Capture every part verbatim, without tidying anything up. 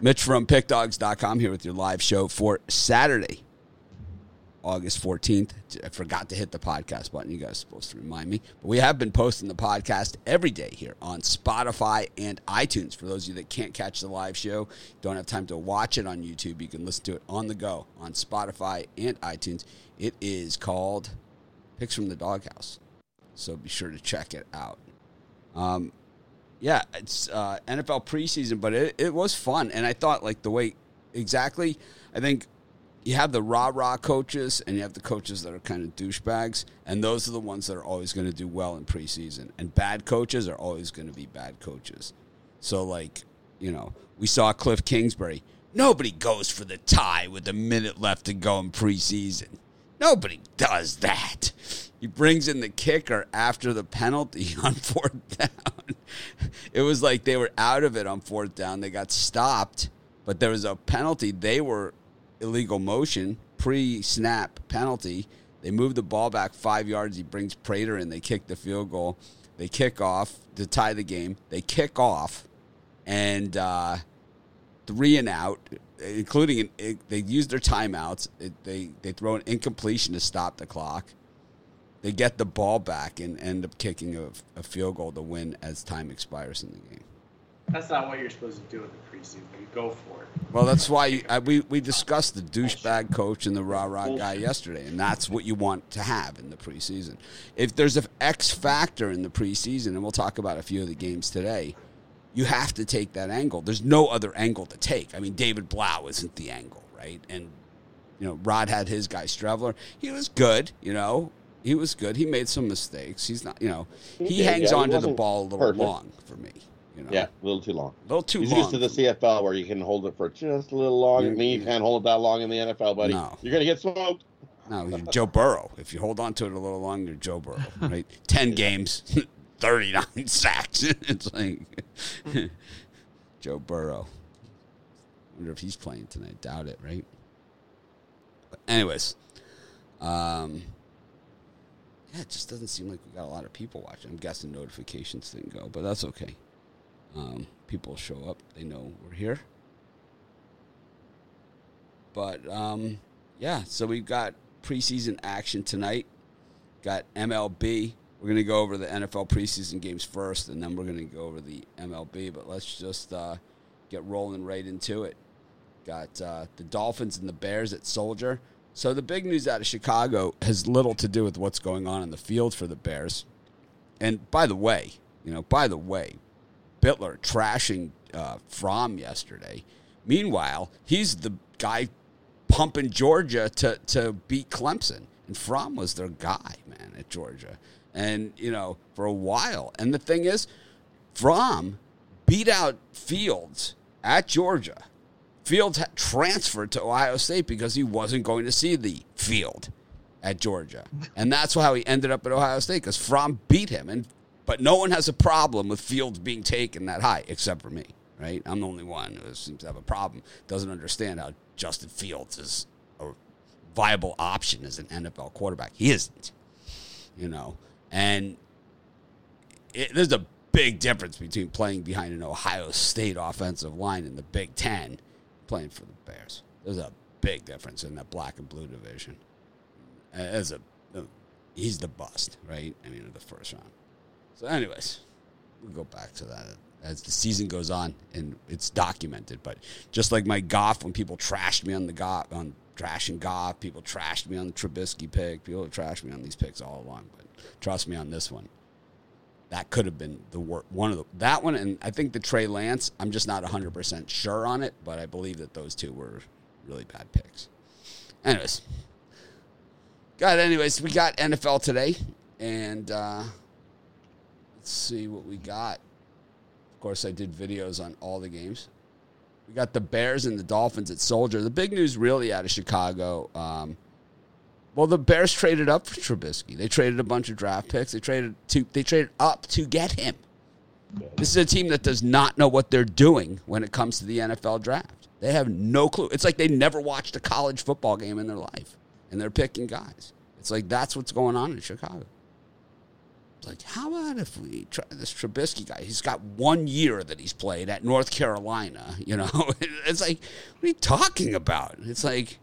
Mitch from Pick Dogs dot com here with your live show for Saturday, August fourteenth. I forgot to hit the podcast button. You guys are supposed to remind me. But we have been posting the podcast every day here on Spotify and iTunes. For those of you that can't catch the live show, don't have time to watch it on YouTube, you can listen to it on the go on Spotify and iTunes. It is called Picks from the Doghouse, so be sure to check it out. Um, yeah, it's uh, N F L preseason, but it, it was fun, and I thought, like, the way exactly, I think you have the rah-rah coaches, and you have the coaches that are kind of douchebags, and those are the ones that are always going to do well in preseason, and bad coaches are always going to be bad coaches. So, like, you know, we saw Cliff Kingsbury. Nobody goes for the tie with a minute left to go in preseason. Nobody does that. He brings in the kicker after the penalty on fourth down. It was like they were out of it on fourth down. They got stopped, but there was a penalty. They were illegal motion, pre-snap penalty. They moved the ball back five yards. He brings Prater in. They kick the field goal. They kick off to tie the game. They kick off, and uh, three and out. Including, they use their timeouts. It, they they throw an incompletion to stop the clock. They get the ball back and end up kicking a, a field goal to win as time expires in the game. That's not what you're supposed to do in the preseason. You go for it. Well, that's why you, I, we we discussed the douchebag coach and the rah-rah guy yesterday, and that's what you want to have in the preseason. If there's an X factor in the preseason, and we'll talk about a few of the games today, you have to take that angle. There's no other angle to take. I mean, David Blau isn't the angle, right? And, you know, Rod had his guy, Streveler. He was good, you know. He was good. He made some mistakes. He's not, you know, he, he hangs yeah, on to the ball a little perfect. long for me. You know? Yeah, a little too long. A little too He's long. He's used to the C F L where you can hold it for just a little long. And you can't hold it that long in the N F L, buddy. No. You're going to get smoked. No, you're Joe Burrow. If you hold on to it a little longer, Joe Burrow, right? Ten games. thirty-nine sacks. It's like Joe Burrow. Wonder if he's playing tonight. Doubt it, right? But anyways, um, yeah, it just doesn't seem like we got a lot of people watching. I'm guessing notifications didn't go, but that's okay. Um, people show up. They know we're here. But um, yeah, so we've got preseason action tonight. Got M L B. We're going to go over the N F L preseason games first, and then we're going to go over the M L B. But let's just uh, get rolling right into it. Got uh, the Dolphins and the Bears at Soldier. So the big news out of Chicago has little to do with what's going on in the field for the Bears. And by the way, you know, by the way, Bittler trashing uh, Fromm yesterday. Meanwhile, he's the guy pumping Georgia to, to beat Clemson. And Fromm was their guy, man, at Georgia. And, you know, for a while. And the thing is, Fromm beat out Fields at Georgia. Fields had transferred to Ohio State because he wasn't going to see the field at Georgia. And that's how he ended up at Ohio State, because Fromm beat him. And But no one has a problem with Fields being taken that high, except for me, right? I'm the only one who seems to have a problem, doesn't understand how Justin Fields is a viable option as an N F L quarterback. He isn't, you know. And it, there's a big difference between playing behind an Ohio State offensive line in the Big Ten playing for the Bears. There's a big difference in that black and blue division. As a, he's the bust, right? I mean, in the first round. So anyways, we'll go back to that as the season goes on, and it's documented. But just like my Goff, when people trashed me on the Goff, on trashing Goff, people trashed me on the Trubisky pick, people trashed me on these picks all along, but trust me on this one. That could have been the wor- one of the that one, and I think the Trey Lance. I'm just not one hundred percent sure on it, but I believe that those two were really bad picks. Anyways, God, anyways, we got N F L today, and uh, let's see what we got. Of course, I did videos on all the games. We got the Bears and the Dolphins at Soldier. The big news, really, out of Chicago. Um, Well, the Bears traded up for Trubisky. They traded a bunch of draft picks. They traded to they traded up to get him. This is a team that does not know what they're doing when it comes to the N F L draft. They have no clue. It's like they never watched a college football game in their life, and they're picking guys. It's like that's what's going on in Chicago. like, how about if we try this Trubisky guy? He's got one year that he's played at North Carolina, you know? It's like, what are you talking about? It's like,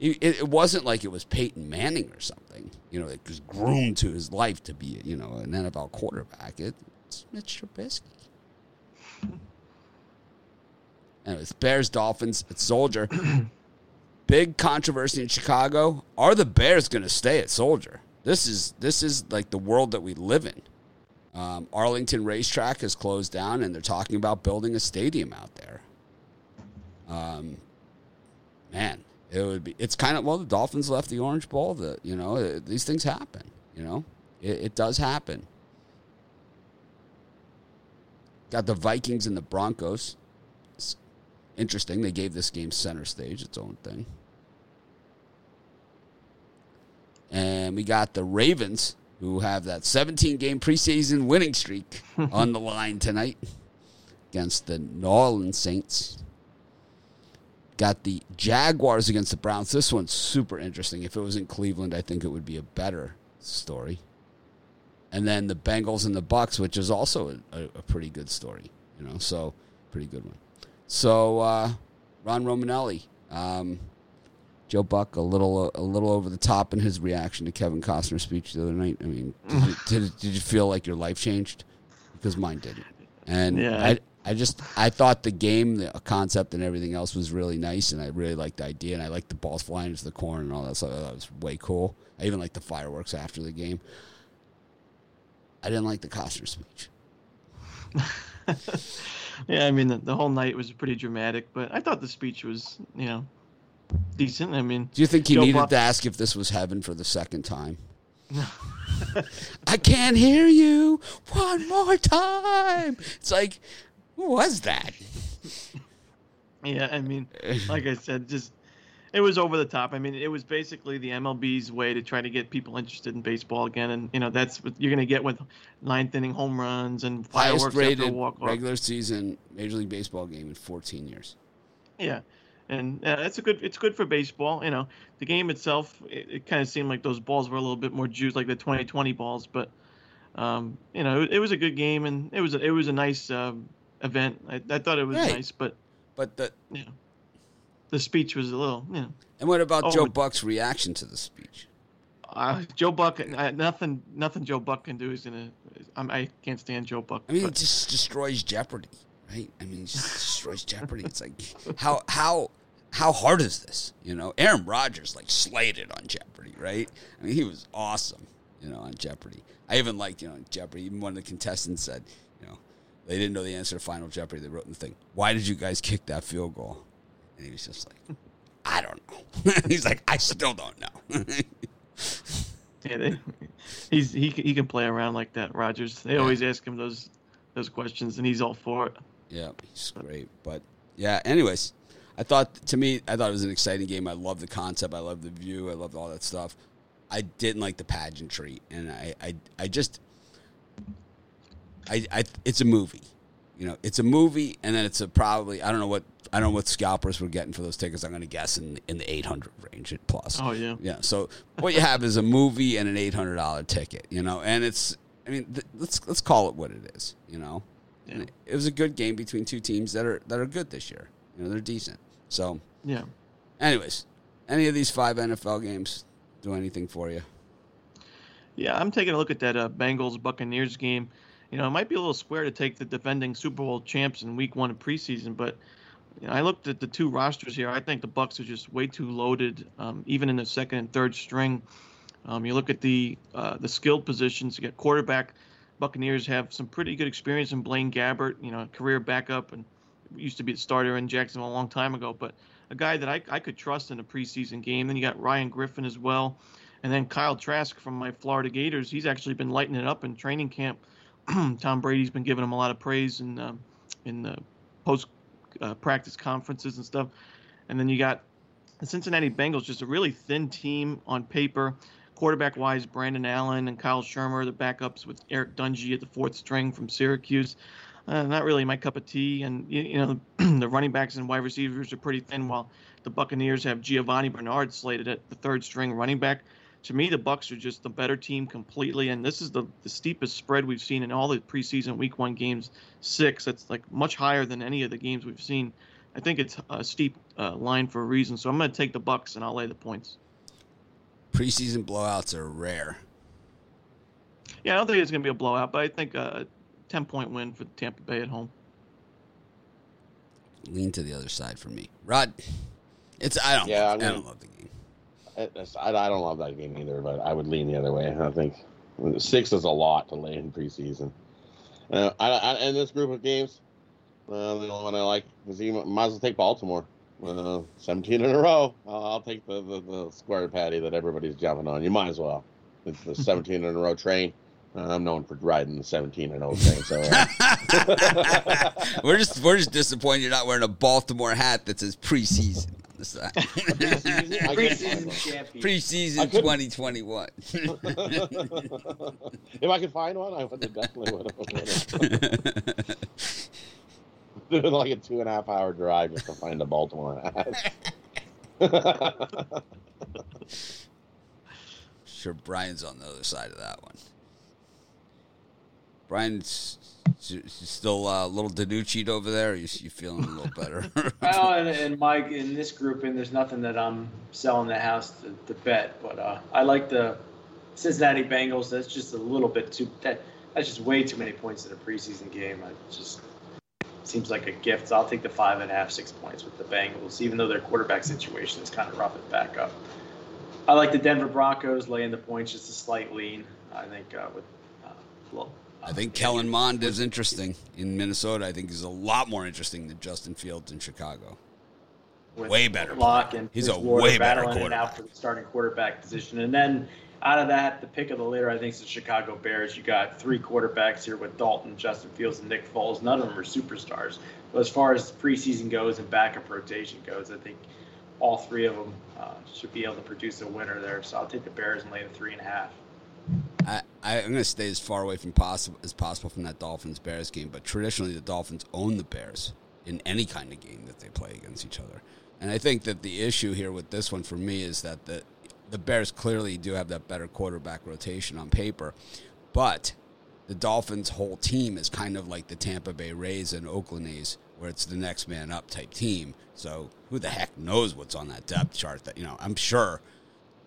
it, it wasn't like it was Peyton Manning or something, you know, it was groomed to his life to be, you know, an N F L quarterback. It, it's Mitch Trubisky. Anyways, Bears, Dolphins, it's Soldier. Big controversy in Chicago. Are the Bears going to stay at Soldier? This is this is like the world that we live in. Um, Arlington Racetrack has closed down, and they're talking about building a stadium out there. Um, man, it would be. It's kind of well. The Dolphins left the Orange Bowl. The you know it, these things happen. You know it, it does happen. Got the Vikings and the Broncos. It's interesting. They gave this game center stage, its own thing. And we got the Ravens, who have that seventeen-game preseason winning streak on the line tonight against the New Orleans Saints. Got the Jaguars against the Browns. This one's super interesting. If it was in Cleveland, I think it would be a better story. And then the Bengals and the Bucks, which is also a, a pretty good story, you know, so pretty good one. So uh, Ron Romanelli, um, Joe Buck, a little a little over the top in his reaction to Kevin Costner's speech the other night. I mean, did you, did, did you feel like your life changed? Because mine didn't. And yeah. I I just I thought the game, the concept, and everything else was really nice, and I really liked the idea, and I liked the balls flying into the corner and all that stuff. So that was way cool. I even liked the fireworks after the game. I didn't like the Costner speech. Yeah, I mean, the, the whole night was pretty dramatic, but I thought the speech was, you know, decent. I mean, do you think he Joe needed Buck- to ask if this was heaven for the second time? No. I can't hear you one more time. It's like, who was that? Yeah, I mean, like I said, just it was over the top. I mean, it was basically the M L B's way to try to get people interested in baseball again, and you know that's what you're going to get with ninth inning home runs and fireworks. Highest rated after a walk-off regular season Major League Baseball game in fourteen years. Yeah. And uh, that's a good. It's good for baseball, you know. The game itself, it, it kind of seemed like those balls were a little bit more juiced, like the twenty twenty balls. But um, you know, it, it was a good game, and it was a, it was a nice uh, event. I, I thought it was right. nice, but but the you know, the speech was a little, you know. And what about oh, Joe Buck's reaction to the speech? Uh, Joe Buck, I, nothing, nothing. Joe Buck can do is gonna. I'm, I can't stand Joe Buck. I mean, but. It just destroys Jeopardy, right? I mean, it just destroys Jeopardy. It's like how how. How hard is this? You know, Aaron Rodgers, like, slayed it on Jeopardy, right? I mean, he was awesome, you know, on Jeopardy. I even liked, you know, Jeopardy. Even one of the contestants said, you know, they didn't know the answer to Final Jeopardy. They wrote in the thing, why did you guys kick that field goal? And he was just like, I don't know. He's like, I still don't know. Yeah, they, he's, he, he can play around like that, Rodgers. They yeah. always ask him those, those questions, and he's all for it. Yeah, he's great. But, yeah, anyways. I thought, to me, I thought it was an exciting game. I loved the concept. I loved the view. I loved all that stuff. I didn't like the pageantry, and I, I, I just, I, I, it's a movie, you know, it's a movie, and then it's a probably, I don't know what, I don't know what scalpers were getting for those tickets. I'm going to guess in in the eight hundred range at plus. Oh yeah, yeah. So what you have is a movie and an eight hundred dollars ticket, you know, and it's, I mean, th- let's let's call it what it is, you know. Yeah. And it, it was a good game between two teams that are that are good this year. You know, they're decent. So, yeah. Anyways, any of these five N F L games do anything for you? Yeah, I'm taking a look at that uh, Bengals-Buccaneers game. You know, it might be a little square to take the defending Super Bowl champs in week one of preseason, but you know, I looked at the two rosters here. I think the Bucs are just way too loaded, um, even in the second and third string. Um, you look at the uh, the skilled positions. You got quarterback. Buccaneers have some pretty good experience in Blaine Gabbert, you know, career backup, and used to be a starter in Jacksonville a long time ago, but a guy that I, I could trust in a preseason game. Then you got Ryan Griffin as well. And then Kyle Trask from my Florida Gators. He's actually been lighting it up in training camp. Tom Brady's been giving him a lot of praise in, um, in the post uh, practice conferences and stuff. And then you got the Cincinnati Bengals, just a really thin team on paper. Quarterback wise, Brandon Allen and Kyle Shermer, the backups with Eric Dungey at the fourth string from Syracuse. Uh, not really my cup of tea, and you, you know the running backs and wide receivers are pretty thin. While the Buccaneers have Giovanni Bernard slated at the third string running back, to me, the Bucs are just the better team completely, and this is the, the steepest spread we've seen in all the preseason Week One games. Six. That's like much higher than any of the games we've seen. I think it's a steep uh, line for a reason. So I'm going to take the Bucs, and I'll lay the points. Preseason blowouts are rare. Yeah, I don't think it's going to be a blowout, but I think a ten-point win for Tampa Bay at home. Lean to the other side for me, Rod. It's I don't. Yeah, I, mean, I don't love the game. It's, I, I don't love that game either, but I would lean the other way. I think six is a lot to lay in preseason. Uh, I, I, in this group of games, uh, the only one I like is you might as well take Baltimore. Uh, seventeen in a row. I'll, I'll take the, the, the square patty that everybody's jumping on. You might as well. It's the seventeen in a row train. Uh, I'm known for riding the seventeen and old thing. So uh. we're just we're just disappointed you're not wearing a Baltimore hat that says preseason on the side. Preseason, preseason champion. Preseason twenty twenty-one. If I could find one, I would have definitely would have. Doing like a two and a half hour drive just to find a Baltimore hat. Sure, Brian's on the other side of that one. Brian's still a uh, little denuccied over there. Or you you feeling a little better? Well, and, and Mike, in this group, and there's nothing that I'm selling the house to, to bet, but uh, I like the Cincinnati Bengals. That's just a little bit too. That that's just way too many points in a preseason game. I just seems like a gift. So I'll take the five and a half, six points with the Bengals, even though their quarterback situation is kind of rough at backup. I like the Denver Broncos laying the points, just a slight lean. I think uh, with uh, well, I think Kellen Mond is interesting in Minnesota. I think he's a lot more interesting than Justin Fields in Chicago. Way better. And he's a way better quarterback. Out for the starting quarterback position. And then out of that, the pick of the litter, I think, is the Chicago Bears. You got three quarterbacks here with Dalton, Justin Fields, and Nick Foles. None of them are superstars. But as far as preseason goes and backup rotation goes, I think all three of them uh, should be able to produce a winner there. So I'll take the Bears and lay the three and a half. I, I'm going to stay as far away from possible as possible from that Dolphins-Bears game, but traditionally the Dolphins own the Bears in any kind of game that they play against each other. And I think that the issue here with this one for me is that the, the Bears clearly do have that better quarterback rotation on paper, but the Dolphins' whole team is kind of like the Tampa Bay Rays and Oakland A's, where it's the next man up type team. So who the heck knows what's on that depth chart? That you know, I'm sure –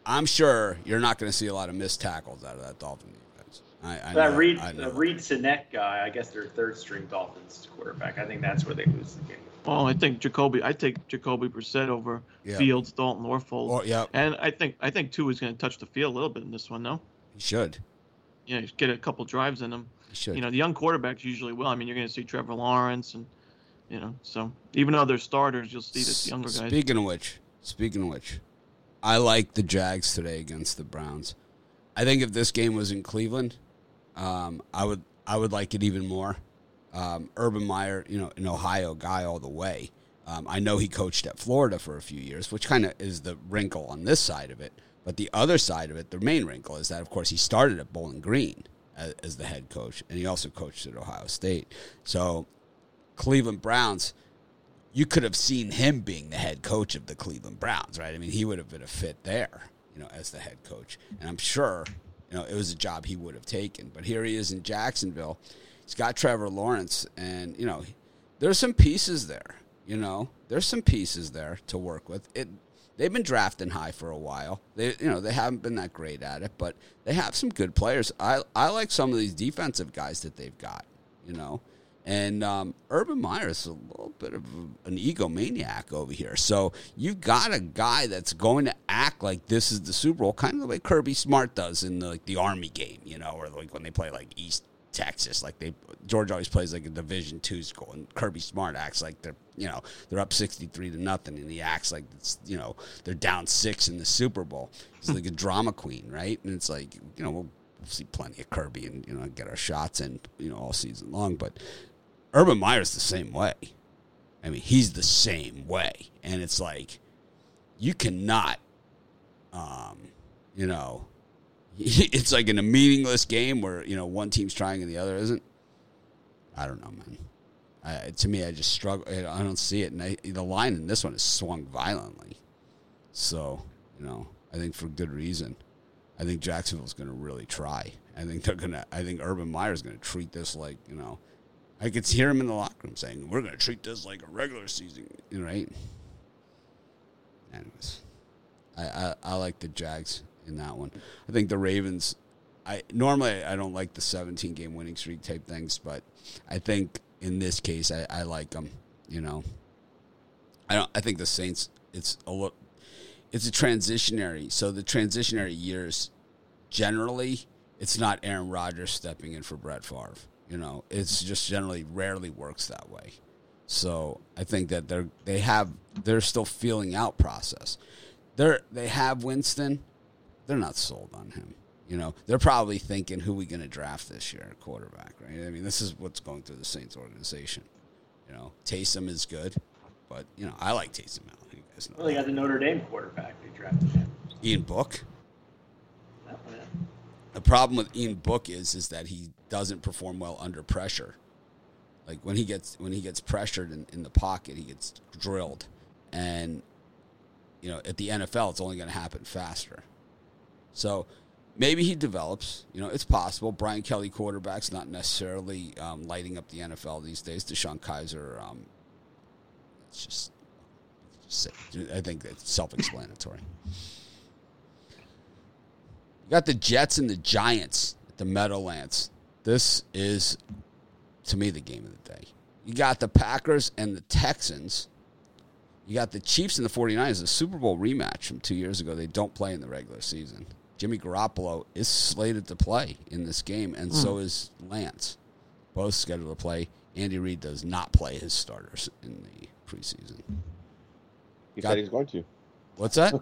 I'm sure you're not going to see a lot of missed tackles out of that Dolphin defense. I, I that know, Reed, I know. The Reed Sinek guy, I guess their third-string Dolphins quarterback. I think that's where they lose the game. Well, I think Jacoby. I take Jacoby Brissett over yeah. Fields, Dalton, or Foles. Or, yeah. And I think I think Tua's going to touch the field a little bit in this one. No, he should. Yeah, get a couple drives in him. He should. You know, the young quarterbacks usually will. I mean, you're going to see Trevor Lawrence, and you know, so even though they're starters, you'll see this younger guy. Speaking of which, speaking of which. I like the Jags today against the Browns. I think if this game was in Cleveland, um, I would I would like it even more. Um, Urban Meyer, you know, an Ohio guy all the way. Um, I know he coached at Florida for a few years, which kind of is the wrinkle on this side of it. But the other side of it, the main wrinkle, is that, of course, he started at Bowling Green as, as the head coach, and he also coached at Ohio State. So Cleveland Browns, you could have seen him being the head coach of the Cleveland Browns, right? I mean, he would have been a fit there, you know, as the head coach. And I'm sure, you know, it was a job he would have taken. But here he is in Jacksonville. He's got Trevor Lawrence, and, you know, there's some pieces there, you know. There's some pieces there to work with. It, they've been drafting high for a while. They, you know, they haven't been that great at it, but they have some good players. I, I like some of these defensive guys that they've got, you know. And um, Urban Meyer is a little bit of an egomaniac over here. So you've got a guy that's going to act like this is the Super Bowl, kind of the way Kirby Smart does in the, like the Army game, you know, or like when they play like East Texas, like they Georgia always plays like a Division two school, and Kirby Smart acts like they're you know they're up sixty-three to nothing, and he acts like it's you know they're down six in the Super Bowl. It's like a drama queen, right? And it's like you know we'll see plenty of Kirby and you know get our shots in you know all season long, but. Urban Meyer's the same way. I mean, he's the same way. And it's like, you cannot, um, you know, it's like in a meaningless game where, you know, one team's trying and the other isn't. I don't know, man. I, to me, I just struggle. I don't see it. And I, the line in this one is swung violently. So, you know, I think for good reason. I I think Jacksonville's going to really try. I think they're going to. I think Urban Meyer's going to treat this like, you know, I could hear him in the locker room saying, "We're going to treat this like a regular season," right? Anyways, I, I I like the Jags in that one. I think the Ravens. I normally I don't like the seventeen game winning streak type things, but I think in this case I, I like them. You know, I don't. I think the Saints. It's a look. It's a transitionary. So the transitionary years, generally, it's not Aaron Rodgers stepping in for Brett Favre. You know, it's just generally rarely works that way. So I think that they're they have they're still feeling out process. They're they have Winston. They're not sold on him. You know, they're probably thinking, who are we going to draft this year, quarterback, right? I mean, this is what's going through the Saints organization. You know, Taysom is good, but you know, I like Taysom Hill. You guys know. Well, they got the Notre Dame quarterback they drafted him. Ian Book. Oh, yeah. The problem with Ian Book is is that he doesn't perform well under pressure. Like when he gets when he gets pressured in, in the pocket, he gets drilled, and you know at the N F L, it's only going to happen faster. So maybe he develops. You know, it's possible. Brian Kelly, quarterback's not necessarily um, lighting up the N F L these days. DeShone Kizer, um, it's just, just I think it's self-explanatory. Got the Jets and the Giants at the Meadowlands. This is, to me, the game of the day. You got the Packers and the Texans. You got the Chiefs and the forty-niners, the Super Bowl rematch from two years ago. They don't play in the regular season. Jimmy Garoppolo is slated to play in this game, and mm. so is Lance. Both scheduled to play. Andy Reid does not play his starters in the preseason. He got, said he's going to. What's that?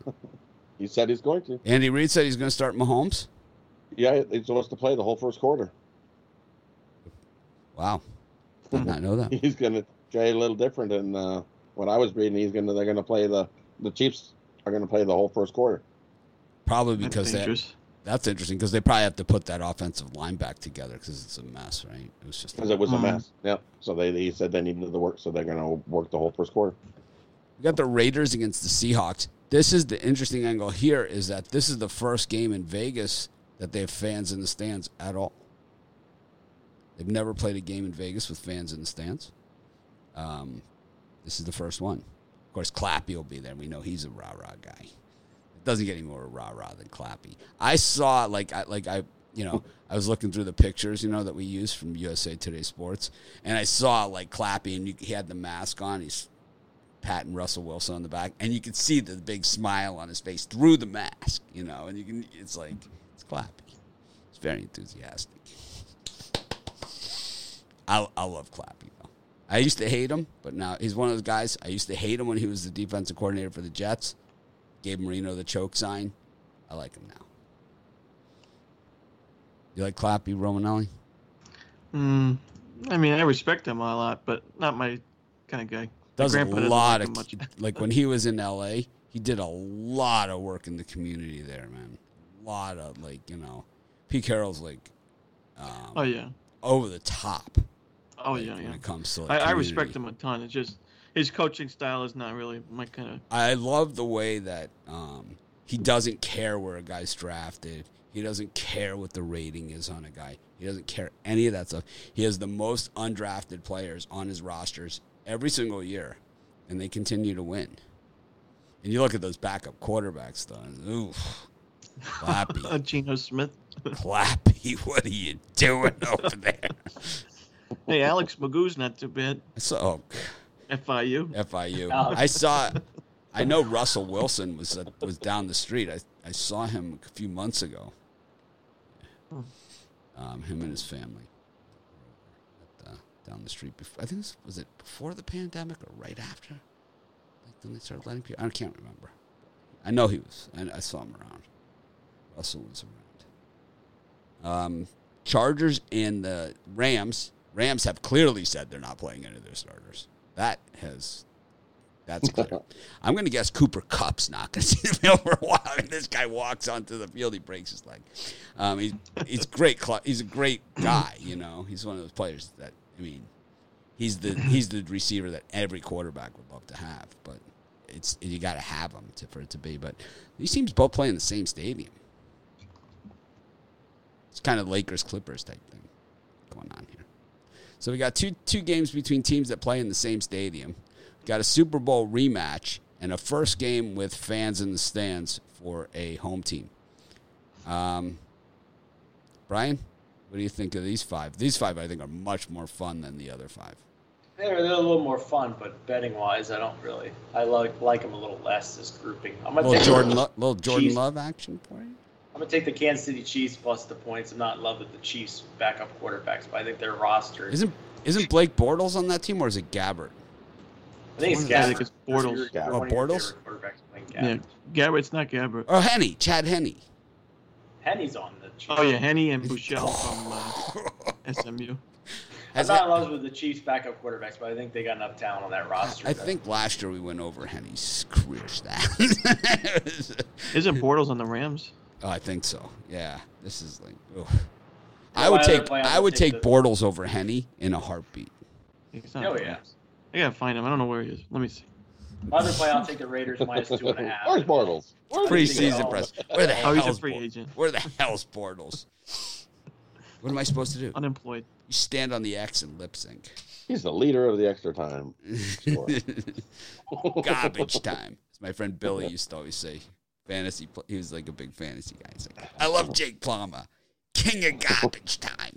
He said he's going to. Andy Reid said he's going to start Mahomes? Yeah, he's supposed to play the whole first quarter. Wow. Did not know that. He's going to try a little different than uh, when I was reading. He's going to, they're going to play the the Chiefs are going to play the whole first quarter. Probably because that's, that, that's interesting because they probably have to put that offensive line back together because it's a mess, right? It was just because it was um, a mess. Yeah. So they, they said they needed the work, so they're going to work the whole first quarter. We got the Raiders against the Seahawks. This is the interesting angle here is that this is the first game in Vegas that they have fans in the stands at all. They've never played a game in Vegas with fans in the stands. Um, this is the first one. Of course, Clappy will be there. We know he's a rah-rah guy. It doesn't get any more rah-rah than Clappy. I saw, like, I, like I, you know, I was looking through the pictures, you know, that we use from U S A Today Sports, and I saw, like, Clappy, and he had the mask on. He's patting Russell Wilson on the back, and you can see the big smile on his face through the mask, you know, and you can, it's like, it's Clappy. It's very enthusiastic. I, I love Clappy, though. I used to hate him, but now he's one of those guys. I used to hate him when he was the defensive coordinator for the Jets. Gave Marino the choke sign. I like him now. You like Clappy, Romanelli? Mm, I mean, I respect him a lot, but not my kind of guy. Does a lot of much. Like when he was in L A, he did a lot of work in the community there, man. A lot of like you know, Pete Carroll's like, um, oh yeah, over the top. Oh like, yeah, when yeah. It comes to, like, I, I respect him a ton. It's just his coaching style is not really my kind of. I love the way that um, he doesn't care where a guy's drafted. He doesn't care what the rating is on a guy. He doesn't care any of that stuff. He has the most undrafted players on his rosters every single year, and they continue to win. And you look at those backup quarterbacks, though. Oof. Clappy. Geno Smith. Clappy, what are you doing over there? Hey, Alex Magoo's not too bad. So, oh, F I U. F I U. Alex. I saw, I know Russell Wilson was uh, was down the street. I, I saw him a few months ago. Um, him and his family. Down the street before, I think this was it before the pandemic or right after, like then they started letting people. I can't remember. I know he was, and I, I saw him around. Russell was around. Um, Chargers and the Rams. Rams have clearly said they're not playing any of their starters. That has, that's clear. I'm going to guess Cooper Kupp's not going to see the field for a while. I mean, this guy walks onto the field, he breaks his leg. Um, he's he's great. He's a great guy. You know, he's one of those players that. I mean, he's the he's the receiver that every quarterback would love to have, but it's you got to have him to, for it to be. But these teams both play in the same stadium. It's kind of Lakers-Clippers type thing going on here. So we got two two games between teams that play in the same stadium. We got a Super Bowl rematch and a first game with fans in the stands for a home team. Um, Brian, what do you think of these five? These five, I think, are much more fun than the other five. They're, they're a little more fun, but betting-wise, I don't really. I like like them a little less as grouping. I'm gonna little, take Jordan Lo- little Jordan Chiefs. Love action for you? I'm going to take the Kansas City Chiefs plus the points. I'm not in love with the Chiefs' backup quarterbacks, but I think their roster... Isn't isn't Blake Bortles on that team, or is it Gabbert? I think it's Gabbert. I think it's Bortles. Gabbert. Oh, Bortles? Gabbert. Yeah, Gabbert's not Gabbert. Oh, Henne. Chad Henne. Henne's on the Chiefs. Oh, yeah, Henne and Bouchel from uh, S M U. I'm not in love with the Chiefs' backup quarterbacks, but I think they got enough talent on that roster. I though. think last year we went over Henne's career stats. Isn't Bortles on the Rams? Oh, I think so. Yeah, this is like. Oh. I would take I would take Bortles over Henne in a heartbeat. Oh yeah, I gotta find him. I don't know where he is. Let me see. My other play, I'll take the Raiders minus two and a half. Where's Bortles? Preseason press. Where the hell? Oh, he's a free agent. Where the hell's Bortles? What am I supposed to do? Unemployed. You stand on the X and lip sync. He's the leader of the extra time. Garbage time, as my friend Billy used to always say. Fantasy, he was like a big fantasy guy. He's like, I love Jake Plummer, king of garbage time.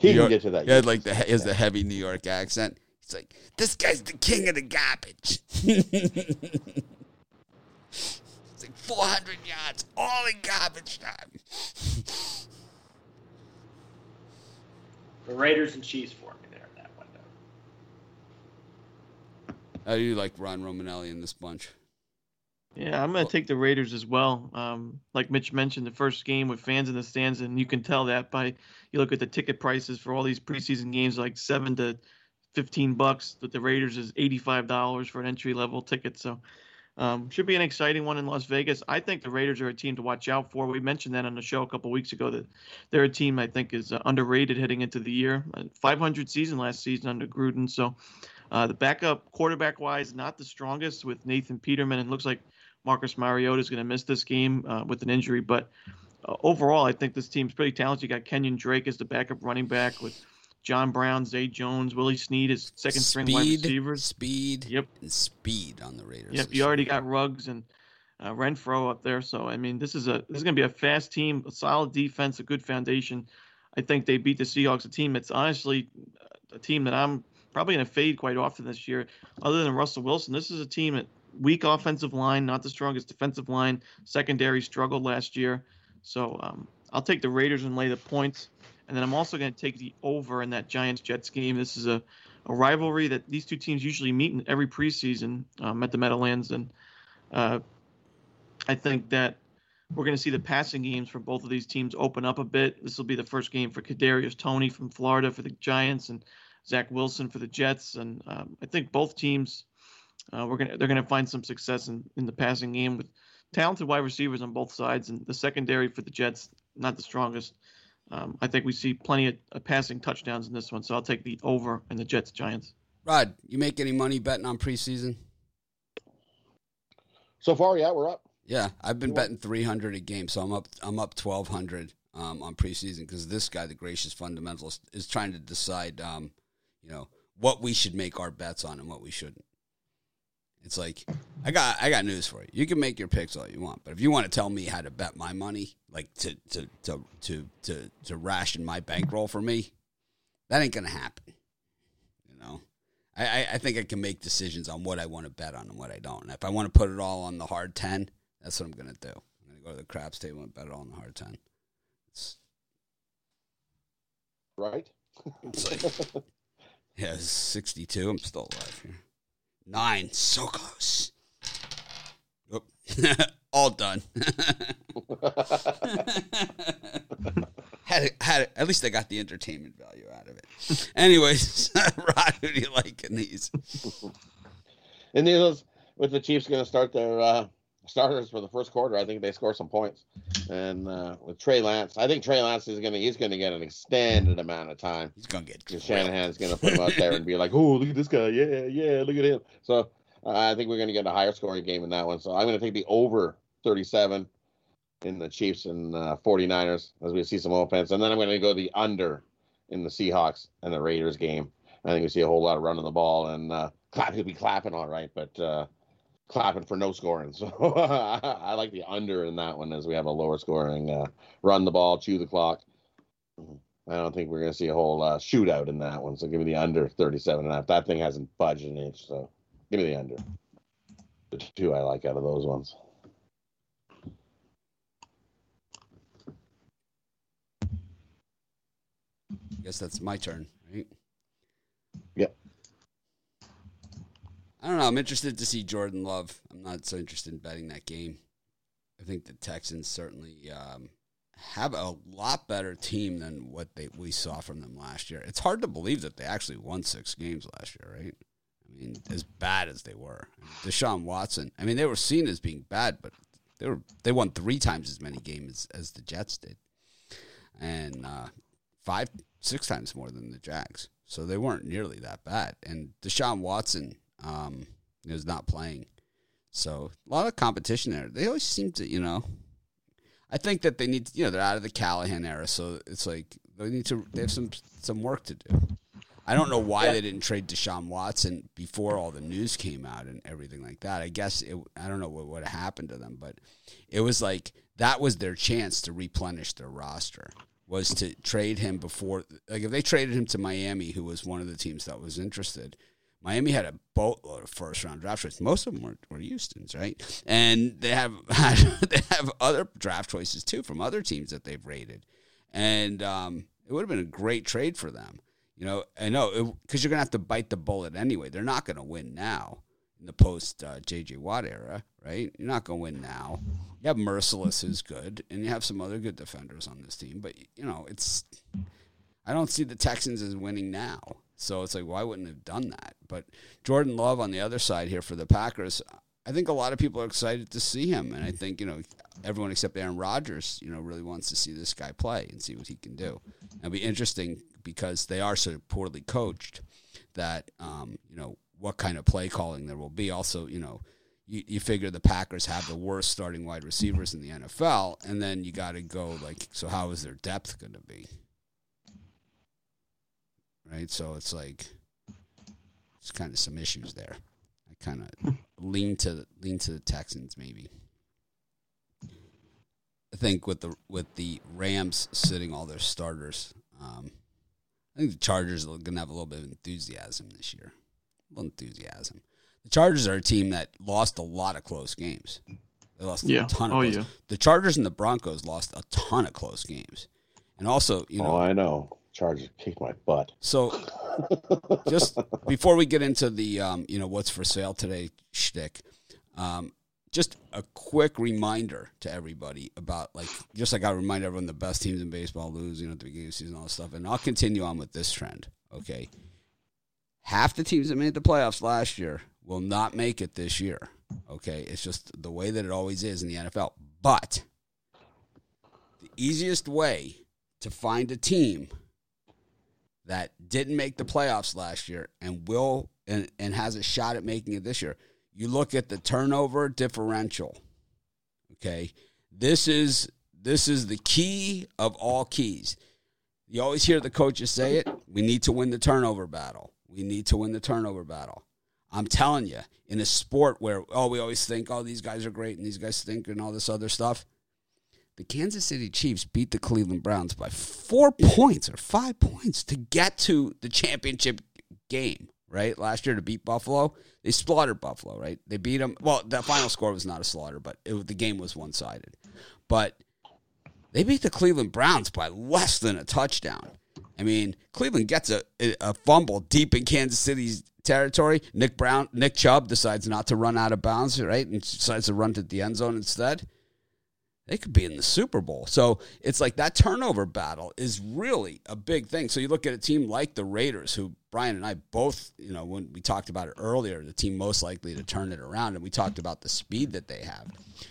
He York, can get to that. Yeah, like the is the heavy New York accent. He's like, this guy's the king of the garbage. It's like four hundred yards, all in garbage time. The Raiders and Chiefs for me there in that window. How do you like Ron Romanelli in this bunch? Yeah, I'm going to take the Raiders as well. Um, like Mitch mentioned, the first game with fans in the stands, and you can tell that by you look at the ticket prices for all these preseason games, like seven to fifteen bucks. But the Raiders is eighty-five dollars for an entry-level ticket, so um, should be an exciting one in Las Vegas. I think the Raiders are a team to watch out for. We mentioned that on the show a couple weeks ago that they're a team I think is underrated heading into the year. five hundred season last season under Gruden, so uh, the backup quarterback-wise, not the strongest with Nathan Peterman, and it looks like Marcus Mariota is going to miss this game uh, with an injury, but uh, overall, I think this team's pretty talented. You got Kenyon Drake as the backup running back with John Brown, Zay Jones, Willie Snead as second string wide receivers. Speed, yep, and speed on the Raiders. Yep, you already got Ruggs and uh, Renfrow up there. So I mean, this is a this is going to be a fast team, a solid defense, a good foundation. I think they beat the Seahawks, a team that's honestly a team that I'm probably going to fade quite often this year. Other than Russell Wilson, this is a team that. Weak offensive line, not the strongest defensive line. Secondary struggled last year. So um, I'll take the Raiders and lay the points. And then I'm also going to take the over in that Giants-Jets game. This is a, a rivalry that these two teams usually meet in every preseason um, at the Meadowlands. And uh, I think that we're going to see the passing games for both of these teams open up a bit. This will be the first game for Kadarius Toney from Florida for the Giants and Zach Wilson for the Jets. And um, I think both teams... Uh, we're gonna they're gonna find some success in, in the passing game with talented wide receivers on both sides, and the secondary for the Jets not the strongest. Um, I think we see plenty of, of passing touchdowns in this one, so I'll take the over in the Jets Giants. Rod, you make any money betting on preseason? So far, yeah, we're up. Yeah, I've been betting three hundred a game, so I'm up. I'm up twelve hundred um, on preseason because this guy, the gracious fundamentalist, is trying to decide, um, you know, what we should make our bets on and what we shouldn't. It's like, I got I got news for you. You can make your picks all you want, but if you want to tell me how to bet my money, like to to to to to, to ration my bankroll for me, that ain't gonna happen. You know, I, I think I can make decisions on what I want to bet on and what I don't. And if I want to put it all on the hard ten, that's what I'm gonna do. I'm gonna go to the craps table and bet it all on the hard ten. It's... Right? It's like, yeah, it's sixty-two. I'm still alive here. Nine, so close. Oh. All done. had it, had it, at least I got the entertainment value out of it. Anyways, Rod, who do you like in these? In these, with the Chiefs going to start their uh, starters for the first quarter, I think they score some points. And uh, with Trey Lance, I think Trey Lance is going to he's going to get an extended amount of time. He's going to get drilled. Shanahan's going to put him out there and be like, "Oh, look at this guy! Yeah, yeah, look at him." So uh, I think we're going to get a higher scoring game in that one. So I'm going to take the over thirty-seven in the Chiefs and uh, 49ers as we see some offense. And then I'm going to go the under in the Seahawks and the Raiders game. I think we see a whole lot of running the ball, and uh, Clappy will be clapping all right, but uh, clapping for no scoring. So I like the under in that one as we have a lower scoring. Uh, run the ball, chew the clock. I don't think we're going to see a whole uh, shootout in that one. So give me the under thirty-seven and a half. That thing hasn't budged an inch, so give me the under. The two I like out of those ones. I guess that's my turn, right? Yep. I don't know. I'm interested to see Jordan Love. I'm not so interested in betting that game. I think the Texans certainly um, have a lot better team than what they we saw from them last year. It's hard to believe that they actually won six games last year, right? I mean, as bad as they were. Deshaun Watson, I mean, they were seen as being bad, but they were they won three times as many games as, as the Jets did. And uh, five, six times more than the Jags. So they weren't nearly that bad. And Deshaun Watson um, is not playing. So a lot of competition there. They always seem to, you know, I think that they need to, you know, they're out of the Callahan era. So it's like they need to, they have some, some work to do. I don't know why yeah. they didn't trade Deshaun Watson before all the news came out and everything like that. I guess it, I don't know what would have happened to them, but it was like that was their chance to replenish their roster, was to trade him before. Like, if they traded him to Miami, who was one of the teams that was interested, Miami had a boatload of first-round draft choices. Most of them were, were Houston's, right? And they have they have other draft choices, too, from other teams that they've raided. And um, it would have been a great trade for them. You know, I know, because you're going to have to bite the bullet anyway. They're not going to win now in the post-J J Uh, Watt era, right? You're not going to win now. You have Merciless, who's good, and you have some other good defenders on this team. But, you know, it's – I don't see the Texans as winning now. So it's like, why wouldn't they have done that? But Jordan Love on the other side here for the Packers, I think a lot of people are excited to see him. And I think, you know, everyone except Aaron Rodgers, you know, really wants to see this guy play and see what he can do. It'll be interesting because they are so poorly coached that, um, you know, what kind of play calling there will be. Also, you know, you, you figure the Packers have the worst starting wide receivers in the N F L, and then you got to go, like, so how is their depth going to be? Right? So it's like, it's kind of some issues there. I kind of lean to lean to the Texans, maybe. I think with the, with the Rams sitting all their starters, um, I think the Chargers are going to have a little bit of enthusiasm this year. enthusiasm. The Chargers are a team that lost a lot of close games. They lost yeah. a ton of oh, close. Yeah. The Chargers and the Broncos lost a ton of close games. And also, you know. Oh, I know. Chargers kicked my butt. So just before we get into the, um, you know, what's for sale today shtick, um, just a quick reminder to everybody about, like, just like I remind everyone the best teams in baseball lose, you know, at the beginning of the season, all this stuff. And I'll continue on with this trend, okay? Half the teams that made the playoffs last year will not make it this year, okay? It's just the way that it always is in the N F L. But the easiest way to find a team that didn't make the playoffs last year and will and, and has a shot at making it this year, you look at the turnover differential, okay? This is this is the key of all keys. You always hear the coaches say it, we need to win the turnover battle. We need to win the turnover battle. I'm telling you, in a sport where, oh, we always think, oh, these guys are great and these guys stink and all this other stuff, the Kansas City Chiefs beat the Cleveland Browns by four points or five points to get to the championship game, right? Last year to beat Buffalo, they slaughtered Buffalo, right? They beat them. Well, the final score was not a slaughter, but it, the game was one-sided. But they beat the Cleveland Browns by less than a touchdown. I mean, Cleveland gets a, a fumble deep in Kansas City's territory. Nick Brown, Nick Chubb decides not to run out of bounds, right, and decides to run to the end zone instead. They could be in the Super Bowl. So it's like that turnover battle is really a big thing. So you look at a team like the Raiders, who Brian and I both, you know, when we talked about it earlier, the team most likely to turn it around, and we talked about the speed that they have.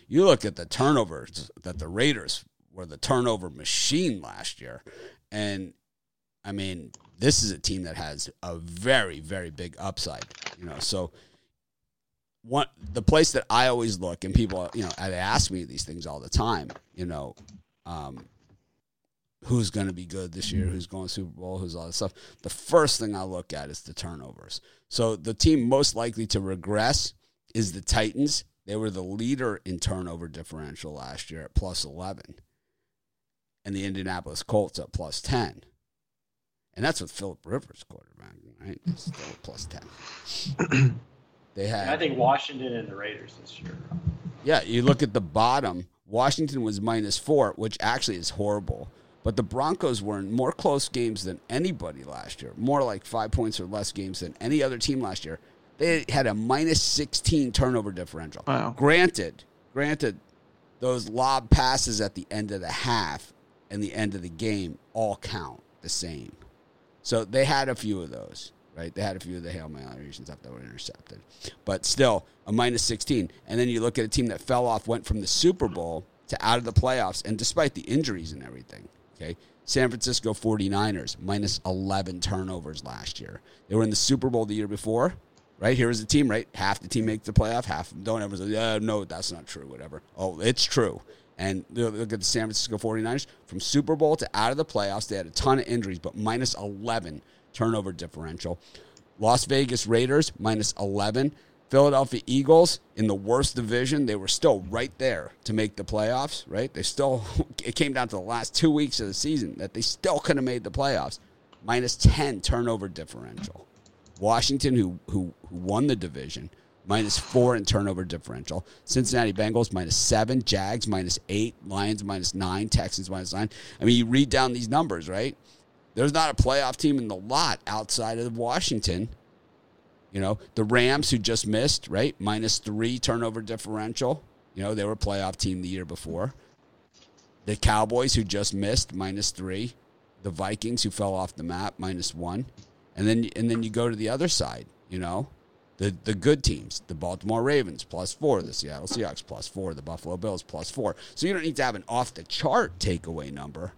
You look at the turnovers that the Raiders were the turnover machine last year, and I mean, this is a team that has a very, very big upside, you know. So one, the place that I always look, and people, you know, they ask me these things all the time, you know, um, who's going to be good this year, who's going to Super Bowl, who's all this stuff. The first thing I look at is the turnovers. So the team most likely to regress is the Titans. They were the leader in turnover differential last year at plus eleven. And the Indianapolis Colts at plus ten. And that's with Phillip Rivers quarterbacking, right? Still plus ten. They had, I think, Washington and the Raiders this year. Yeah, you look at the bottom. Washington was minus four, which actually is horrible. But the Broncos were in more close games than anybody last year, more like five points or less games than any other team last year. They had a minus sixteen turnover differential. Wow. Granted, granted, those lob passes at the end of the half and the end of the game all count the same. So they had a few of those, right? They had a few of the Hail Mary and stuff that were intercepted. But still, a minus sixteen. And then you look at a team that fell off, went from the Super Bowl to out of the playoffs, and despite the injuries and everything, okay, San Francisco forty-niners, minus eleven turnovers last year. They were in the Super Bowl the year before, right? Here is the team, right? Half the team make the playoff, half of them don't. Ever say, yeah, no, that's not true, whatever. Oh, it's true. And look at the San Francisco forty-niners. From Super Bowl to out of the playoffs, they had a ton of injuries, but minus eleven turnover differential. Las Vegas Raiders, minus eleven. Philadelphia Eagles, in the worst division, they were still right there to make the playoffs, right? They still, it came down to the last two weeks of the season that they still could have made the playoffs. minus ten turnover differential. Washington, who, who, who won the division, minus four in turnover differential. Cincinnati Bengals, minus seven. Jags, minus eight. Lions, minus nine. Texans, minus nine. I mean, you read down these numbers, right? There's not a playoff team in the lot outside of Washington. You know, the Rams, who just missed, right? Minus three turnover differential. You know, they were a playoff team the year before. The Cowboys, who just missed, minus three. The Vikings, who fell off the map, minus one. And then and then you go to the other side, you know. The the good teams, the Baltimore Ravens, plus four. The Seattle Seahawks, plus four. The Buffalo Bills, plus four. So you don't need to have an off-the-chart takeaway number,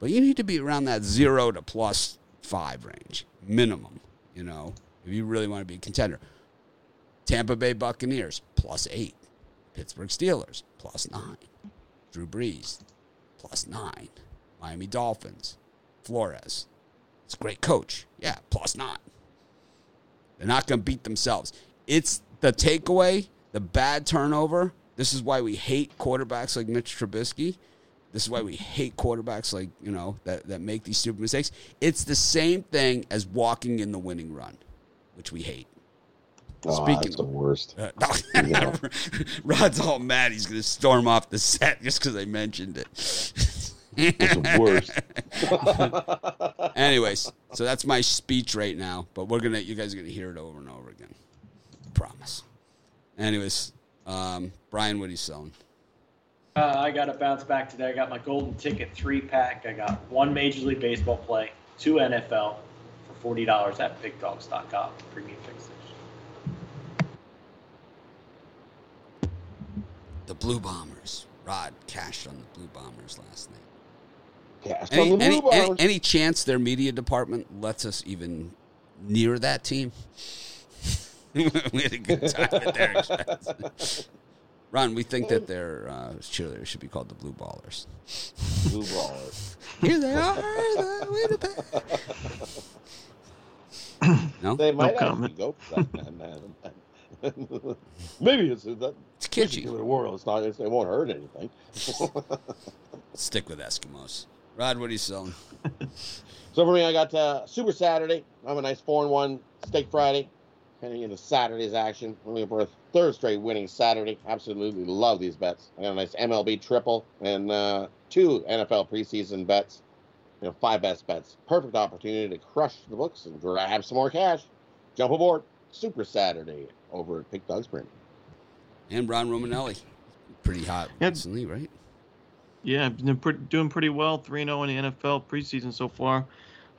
but you need to be around that zero to plus five range, minimum, you know, if you really want to be a contender. Tampa Bay Buccaneers, plus eight. Pittsburgh Steelers, plus nine. Drew Brees, plus nine. Miami Dolphins, Flores. It's a great coach. Yeah, plus nine. They're not going to beat themselves. It's the takeaway, the bad turnover. This is why we hate quarterbacks like Mitch Trubisky. This is why we hate quarterbacks like, you know, that, that make these stupid mistakes. It's the same thing as walking in the winning run, which we hate. Oh, Speaking that's of, the worst. Uh, no, Rod's all mad. He's going to storm off the set just because I mentioned it. It's the worst. Anyways, so that's my speech right now, but we're gonna, you guys are gonna hear it over and over again. I promise. Anyways, um, Brian, what are you selling? Uh, I got to bounce back today. I got my golden ticket three pack. I got one Major League Baseball play, two N F L for forty dollars at Pick Dogs dot com premium fixation. The Blue Bombers. Rod cashed on the Blue Bombers last night. Any, any, any, any chance their media department lets us even near that team? We had a good time at their expense. Ron, we think that their uh, cheerleaders should be called the Blue Ballers. Blue Ballers. Here they are. No? They might no actually go for that. Maybe it's that. It's kitschy. It world. It's not. It's, it won't hurt anything. Stick with Eskimos. Rod, what are you selling? So for me, I got uh, Super Saturday. I have a nice four and one Steak Friday, heading into Saturday's action. I'm looking for a third straight winning Saturday. Absolutely love these bets. I got a nice M L B triple and uh, two N F L preseason bets. You know, five best bets. Perfect opportunity to crush the books and grab some more cash. Jump aboard Super Saturday over at Pick Dogs Premium. And Ron Romanelli, pretty hot yeah. recently, right? Yeah, doing pretty well, three and oh in the N F L preseason so far.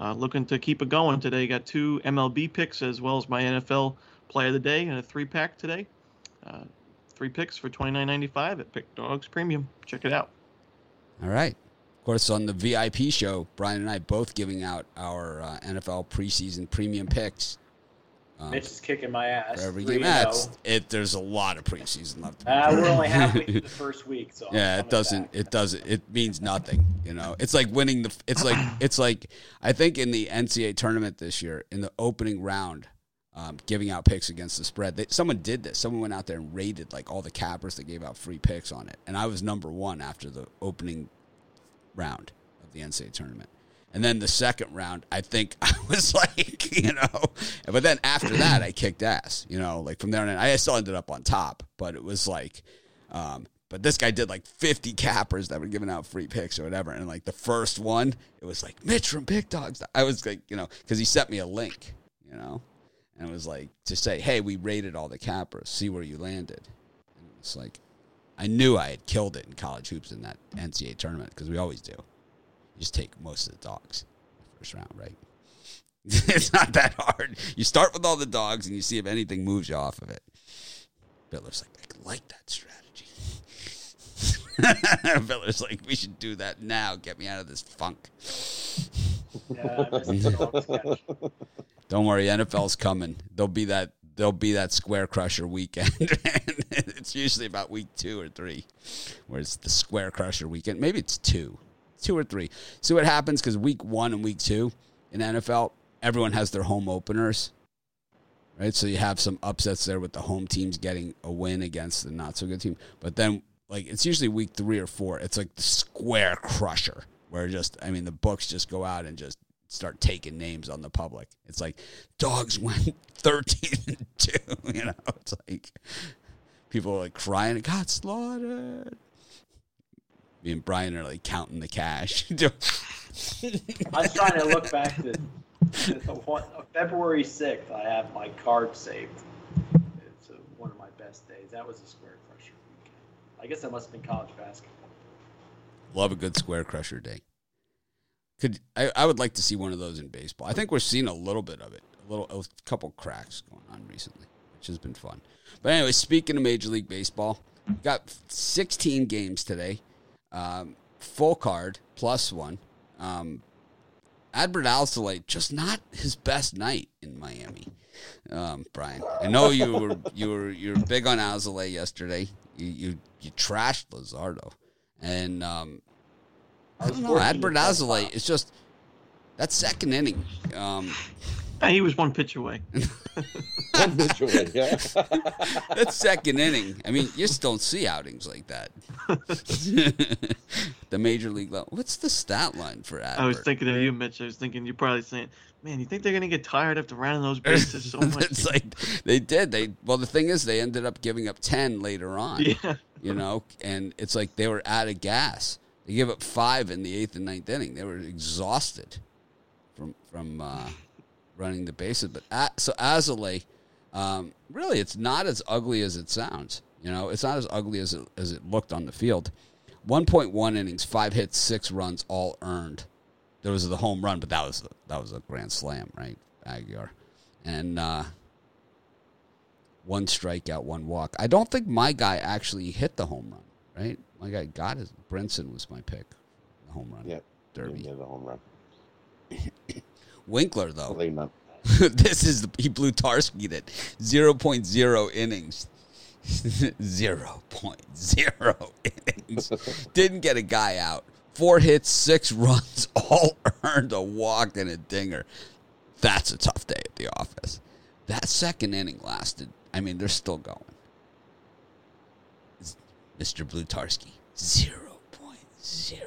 Uh, looking to keep it going today. Got two M L B picks as well as my N F L play of the day and a three-pack today. Uh, three picks for twenty-nine ninety-five at Pick Dogs Premium. Check it out. All right. Of course, on the V I P show, Brian and I both giving out our uh, N F L preseason premium picks. Um, Mitch is kicking my ass. For every game, that's it. There's a lot of preseason left. Uh, we're only halfway through the first week, so yeah, it doesn't. It doesn't. It means nothing. You know, it's like winning the. It's like it's like I think in the N C double A tournament this year, in the opening round, um, giving out picks against the spread. They, someone did this. Someone went out there and rated like all the cappers that gave out free picks on it, and I was number one after the opening round of the N C double A tournament. And then the second round, I think I was like, you know, but then after that, I kicked ass, you know, like from there on in, I still ended up on top, but it was like, um, but this guy did like fifty cappers that were giving out free picks or whatever. And like the first one, it was like Mitch from PickDogs. I was like, you know, cause he sent me a link, you know, and it was like to say, hey, we rated all the cappers, see where you landed. And it's like, I knew I had killed it in college hoops in that N C double A tournament. Cause we always do. Just take most of the dogs first round, right? It's not that hard. You start with all the dogs, and you see if anything moves you off of it. Biller's like, I like that strategy. Biller's like, we should do that now. Get me out of this funk. Yeah, don't worry, N F L's coming. There'll be that. There'll be that square crusher weekend. And it's usually about week two or three, where it's the square crusher weekend. Maybe it's two. Two or three. See what happens, because week one and week two in N F L, everyone has their home openers, right? So you have some upsets there with the home teams getting a win against the not-so-good team. But then, like, it's usually week three or four. It's like the square crusher where just, I mean, the books just go out and just start taking names on the public. It's like, dogs went thirteen and two, you know? It's like people are, like, crying, it got slaughtered. Me and Brian are like counting the cash. I was trying to look back to, to the one, February sixth. I have my card saved. It's a, one of my best days. That was a square crusher weekend. I guess that must have been college basketball. Love a good square crusher day. Could I, I would like to see one of those in baseball. I think we're seeing a little bit of it. A little, a couple cracks going on recently, which has been fun. But anyway, speaking of Major League Baseball, we've got sixteen games today. Um, full card plus one. Um, Adbert Alsalate, just not his best night in Miami. Um, Brian, I know you were you were you were big on Alsalate yesterday. You you, you trashed Luzardo, and um, I don't know. Adbert Alsalate is just that second inning. Um, he was one pitch away. One pitch away, yeah. That second inning. I mean, you just don't see outings like that. The major league level. What's the stat line for Adbert? I was thinking of you, Mitch. I was thinking you're probably saying, man, you think they're going to get tired after rounding those bases so much? It's like they did. They Well, the thing is they ended up giving up ten later on. Yeah. You know, and it's like they were out of gas. They gave up five in the eighth and ninth inning. They were exhausted from from uh, running the bases. But uh, so Azalea, um, really, it's not as ugly as it sounds. You know, it's not as ugly as it, as it looked on the field. one point one innings, five hits, six runs, all earned. There was the home run, but that was a, that was a grand slam, right, Aguiar? And uh, one strikeout, one walk. I don't think my guy actually hit the home run, right? My guy got his. Brinson was my pick, the home run. Yeah, Derby. Yeah, the home run. Winkler, though. This is the, he blew Tarski at zero point zero innings. zero point zero innings. Didn't get a guy out. Four hits, six runs, all earned, a walk and a dinger. That's a tough day at the office. That second inning lasted. I mean, they're still going. Mister Blutarski, zero point zero.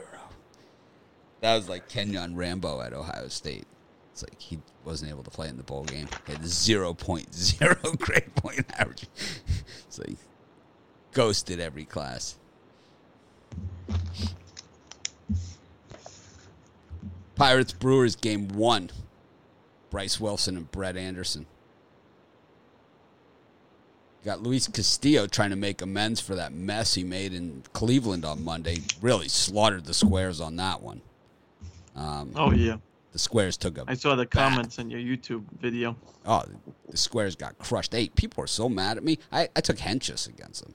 That was like Kenyon Rambo at Ohio State. It's like he wasn't able to play in the bowl game. He had zero point zero grade point average. It's like ghosted every class. Pirates Brewers game one. Bryce Wilson and Brett Anderson. Got Luis Castillo trying to make amends for that mess he made in Cleveland on Monday. Really slaughtered the squares on that one. Um, oh, yeah. The squares took a I saw the back. Comments on your YouTube video. Oh, the squares got crushed. Hey, people are so mad at me. I, I took Henchus against them.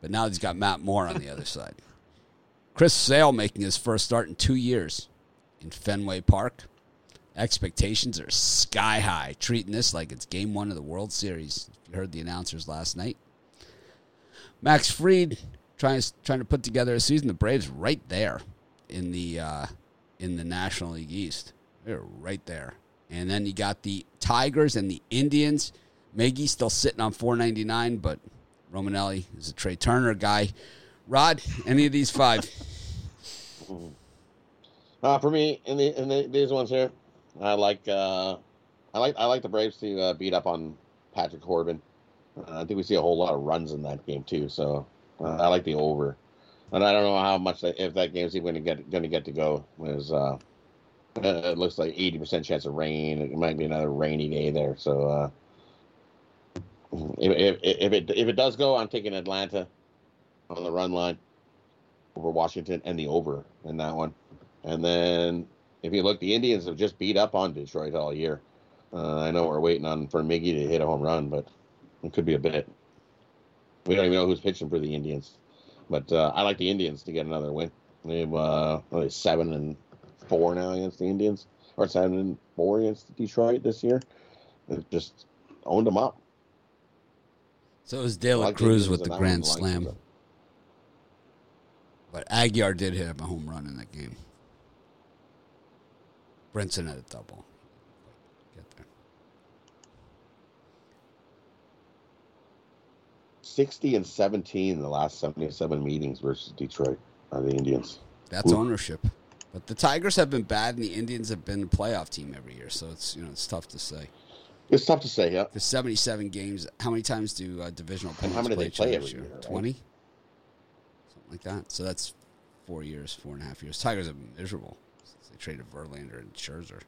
But now he's got Matt Moore on the other side. Chris Sale making his first start in two years in Fenway Park. Expectations are sky high, treating this like it's game one of the World Series. You heard the announcers last night. Max Fried trying to, trying to put together a season. The Braves right there in the uh, in the National League East. They're right there. And then you got the Tigers and the Indians. Miggy still sitting on four ninety-nine, but Romanelli is a Trey Turner guy. Rod, any of these five? Uh, for me, in the in the, these ones here, I like uh, I like I like the Braves to uh, beat up on Patrick Corbin. Uh, I think we see a whole lot of runs in that game too, so uh, I like the over. And I don't know how much that, if that game's even going to get going to get to go. There's uh, it looks like eighty percent chance of rain. It might be another rainy day there. So uh, if, if if it if it does go, I'm taking Atlanta on the run line over Washington and the over in that one. And then, if you look, the Indians have just beat up on Detroit all year. Uh, I know we're waiting on for Miggy to hit a home run, but it could be a bit. We don't even know who's pitching for the Indians. But uh, I like the Indians to get another win. They have uh, seven and four now against the Indians, or seven and four against Detroit this year. They've just owned them up. So it was De La like Cruz the with the grand slam. Like but Aguiar did have a home run in that game. Brinson had a double. Get there. Sixty and seventeen in the last seventy-seven meetings versus Detroit by the Indians. That's Ooh. ownership, but the Tigers have been bad, and the Indians have been a playoff team every year. So it's you know it's tough to say. It's tough to say, yeah. The seventy-seven games. How many times do uh, divisional opponents how many play, they play every year? Twenty, right? Something like that. So that's four years, four and a half years. Tigers have been miserable. They traded Verlander and Scherzer.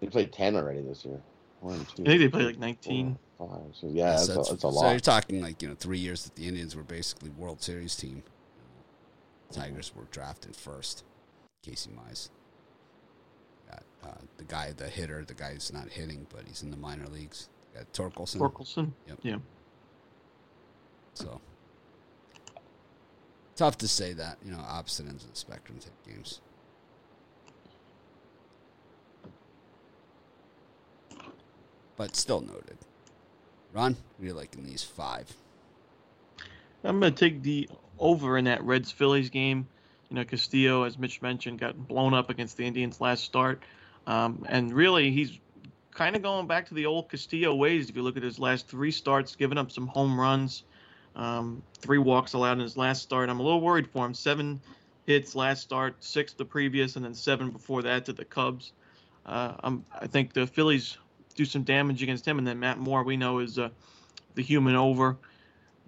They played ten already this year. One, two, I think they played like nineteen. Four, five, six. Yeah, yeah, that's, so that's, a, that's a lot. So you're talking like, you know, three years that the Indians were basically World Series team. The Tigers were drafted first. Casey Mize. Got, uh, the guy, the hitter, the guy who's not hitting, but he's in the minor leagues. Got Torkelson. Torkelson? Yep. Yeah. So. Tough to say that, you know, opposite ends of the spectrum type games. But still noted. Ron, what are you liking these five? I'm going to take the over in that Reds-Phillies game. You know, Castillo, as Mitch mentioned, got blown up against the Indians last start. Um, and really, he's kind of going back to the old Castillo ways. If you look at his last three starts, giving up some home runs. Um, three walks allowed in his last start. I'm a little worried for him. Seven hits last start, six the previous, and then seven before that to the Cubs. Uh, I'm, I think the Phillies do some damage against him, and then Matt Moore we know is uh, the human over.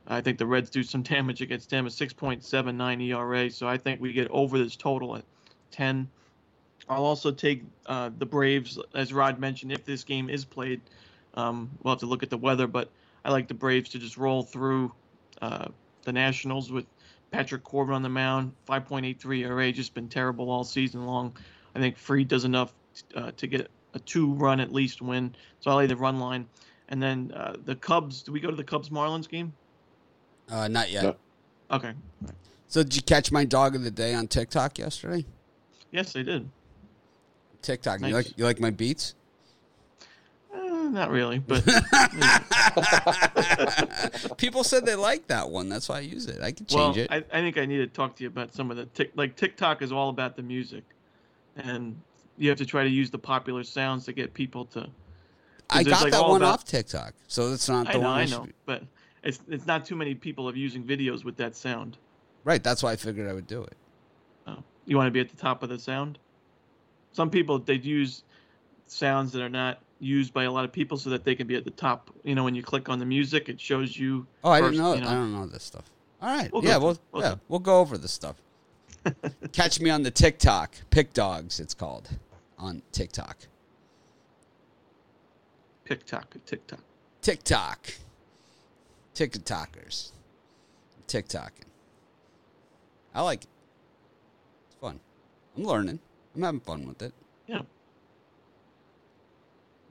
I think the Reds do some damage against him, a six point seven nine E R A, so I think we get over this total at ten. I'll also take uh, the Braves, as Rod mentioned, if this game is played. Um, we'll have to look at the weather, but I like the Braves to just roll through Uh, the Nationals with Patrick Corbin on the mound, five point eight three E R A, just been terrible all season long. I think Fried does enough uh, to get a two-run at least win, so I lay the run line. And then uh, the Cubs, do we go to the Cubs-Marlins game? Uh, not yet. No. Okay. So did you catch my dog of the day on TikTok yesterday? Yes, I did. TikTok, nice. you like you like my beats? Not really, but people said they liked that one. That's why I use it. I could change well, it. I, I think I need to talk to you about some of the tick. Like TikTok is all about the music, and you have to try to use the popular sounds to get people to. I got like that one about, off TikTok, so that's not the I know, one. I know, but it's it's not too many people of using videos with that sound. Right. That's why I figured I would do it. Oh, you want to be at the top of the sound? Some people they use sounds that are not used by a lot of people so that they can be at the top. You know, when you click on the music, it shows you. Oh, I didn't know. You know. I don't know this stuff. All right. We'll yeah, we'll, we'll yeah, we'll go over this stuff. Catch me on the TikTok. Pick Dogs, it's called, on TikTok. TikTok, TikTok. TikTok. TikTokers. TikToking. I like it. It's fun. I'm learning. I'm having fun with it. Yeah.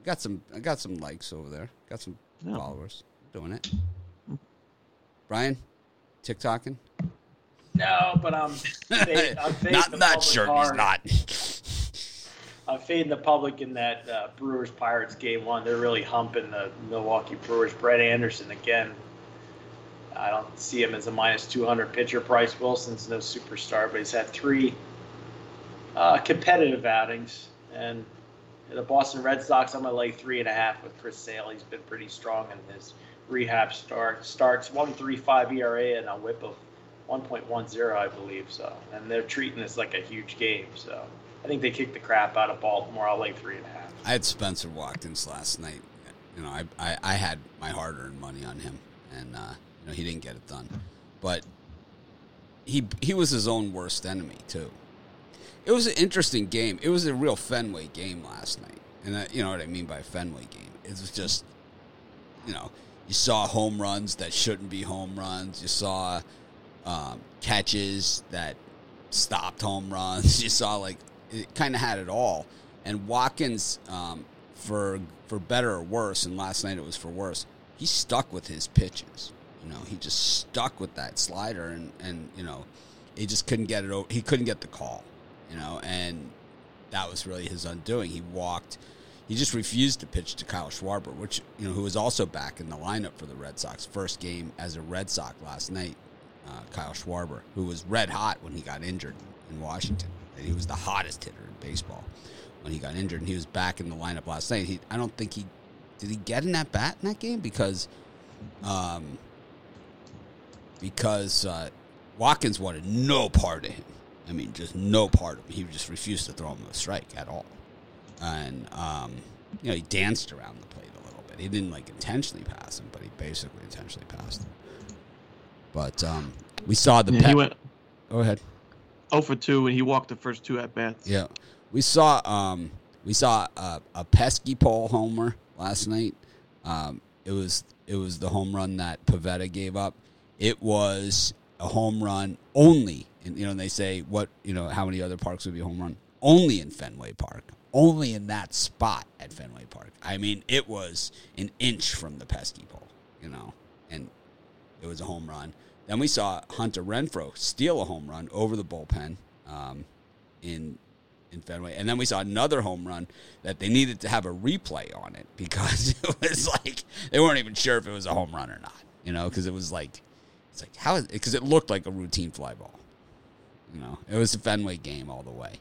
Got some, I got some likes over there. Got some yeah. followers. Doing it. Brian, TikToking? No, but I'm. They, I'm not in that shirt. He's not. I'm fading the public in that uh, Brewers-Pirates game one. They're really humping the Milwaukee Brewers. Brett Anderson, again, I don't see him as a minus two hundred pitcher. Bryce Wilson's no superstar, but he's had three uh, competitive outings. And the Boston Red Sox, I'm going to lay three and a half with Chris Sale. He's been pretty strong in his rehab start. Starts one point three five E R A and a whip of one point one zero, I believe. So, and they're treating this like a huge game, so. I think they kicked the crap out of Baltimore. I'll lay three and a half. I had Spencer Watkins last night. You know, I I, I had my hard-earned money on him, and uh, you know, he didn't get it done. But he he was his own worst enemy too. It was an interesting game. It was a real Fenway game last night, and that, you know what I mean by Fenway game. It was just, you know, you saw home runs that shouldn't be home runs. You saw um, catches that stopped home runs. You saw like. It kind of had it all. And Watkins, um, for for better or worse, and last night it was for worse, he stuck with his pitches. You know, he just stuck with that slider, and, and you know, he just couldn't get it over. He couldn't get the call, you know, and that was really his undoing. He walked. He just refused to pitch to Kyle Schwarber, which, you know, who was also back in the lineup for the Red Sox. First game as a Red Sox last night, uh, Kyle Schwarber, who was red hot when he got injured in Washington. And he was the hottest hitter in baseball when he got injured, and he was back in the lineup last night. He, I don't think he did he get an at bat in that game because, um, because uh, Watkins wanted no part of him. I mean, just no part of him. He just refused to throw him a strike at all, and um, you know, he danced around the plate a little bit. He didn't like intentionally pass him, but he basically intentionally passed him. But um, we saw the yeah, pe- he went- Go ahead. oh for two, and he walked the first two at bats. Yeah, we saw um, we saw a, a pesky pole homer last night. Um, it was it was the home run that Pivetta gave up. It was a home run only, and you know, they say what you know how many other parks would be a home run only in Fenway Park, only in that spot at Fenway Park. I mean, it was an inch from the pesky pole, you know, and it was a home run. Then we saw Hunter Renfroe steal a home run over the bullpen um, in in Fenway. And then we saw another home run that they needed to have a replay on it because it was like they weren't even sure if it was a home run or not, you know, because it was like, it's like, how is it? Because it looked like a routine fly ball, you know. It was a Fenway game all the way.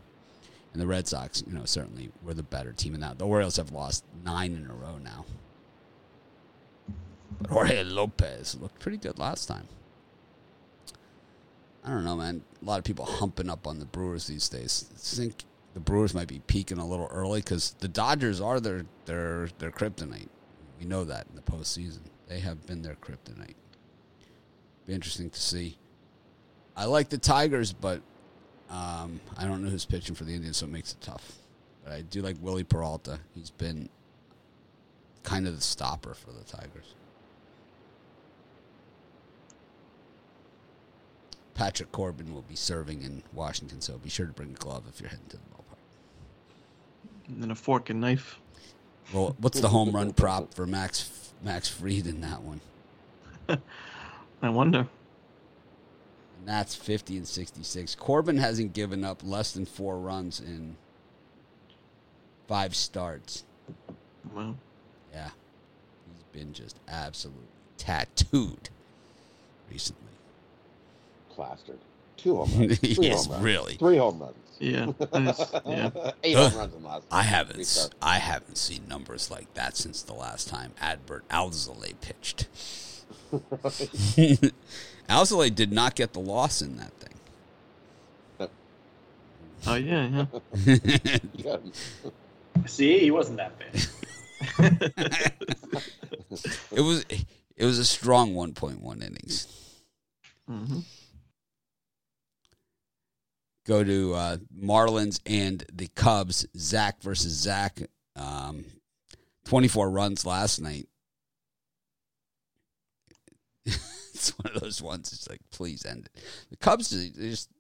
And the Red Sox, you know, certainly were the better team in that. The Orioles have lost nine in a row now. But Jorge Lopez looked pretty good last time. I don't know, man. A lot of people humping up on the Brewers these days. I think the Brewers might be peaking a little early because the Dodgers are their, their their kryptonite. We know that in the postseason. They have been their kryptonite. Be interesting to see. I like the Tigers, but um, I don't know who's pitching for the Indians, so it makes it tough. But I do like Willie Peralta. He's been kind of the stopper for the Tigers. Patrick Corbin will be serving in Washington, so be sure to bring a glove if you're heading to the ballpark. And then a fork and knife. Well, what's the home run prop for Max Max Fried in that one? I wonder. And that's fifty and sixty-six. Corbin hasn't given up less than four runs in five starts. Wow. Yeah. He's been just absolutely tattooed recently. Plastered. Two home runs. Three yes, home runs. Really. Three home runs. Yeah. Nice. Yeah. Eight uh, home runs in the last. I haven't, I haven't seen numbers like that since the last time Adbert Alzolay pitched. Alzolay did not get the loss in that thing. No. Oh, yeah, yeah. Yeah. See, he wasn't that bad. it was It was a strong one point one innings. Mm-hmm. Go to uh, Marlins and the Cubs. Zach versus Zach. Um, twenty-four runs last night. It's one of those ones. It's like, please end it. The Cubs, they just,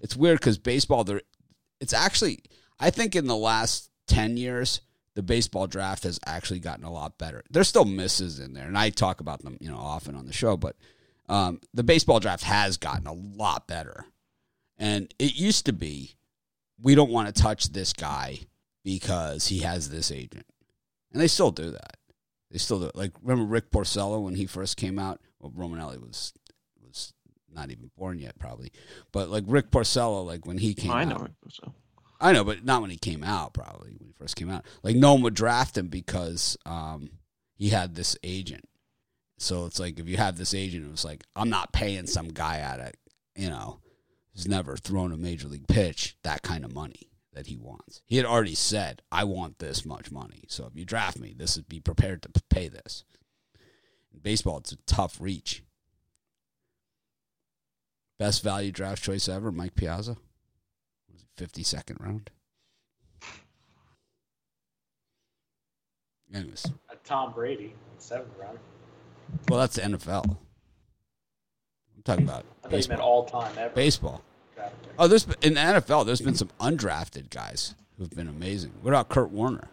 it's weird because baseball, they're, it's actually, I think in the last ten years, the baseball draft has actually gotten a lot better. There's still misses in there, and I talk about them, you know, often on the show, but um, the baseball draft has gotten a lot better. And it used to be, we don't want to touch this guy because he has this agent. And they still do that. They still do it. Like, remember Rick Porcello when he first came out? Well, Romanelli was was not even born yet, probably. But, like, Rick Porcello, like, when he came I out. I know Rick Porcello. I know, but not when he came out, probably, when he first came out. Like, no one would draft him because um, he had this agent. So it's like, if you have this agent, it was like, I'm not paying some guy out of, you know, who's never thrown a major league pitch that kind of money that he wants. He had already said, I want this much money. So if you draft me, this would be prepared to pay this. In baseball, it's a tough reach. Best value draft choice ever, Mike Piazza. fifty-second round. Anyways. Uh, Tom Brady, seventh round. Well, that's the N F L. I'm talking about I baseball. Thought you meant all-time ever. Baseball. Oh, there's in the N F L, there's been some undrafted guys who've been amazing. What about Kurt Warner?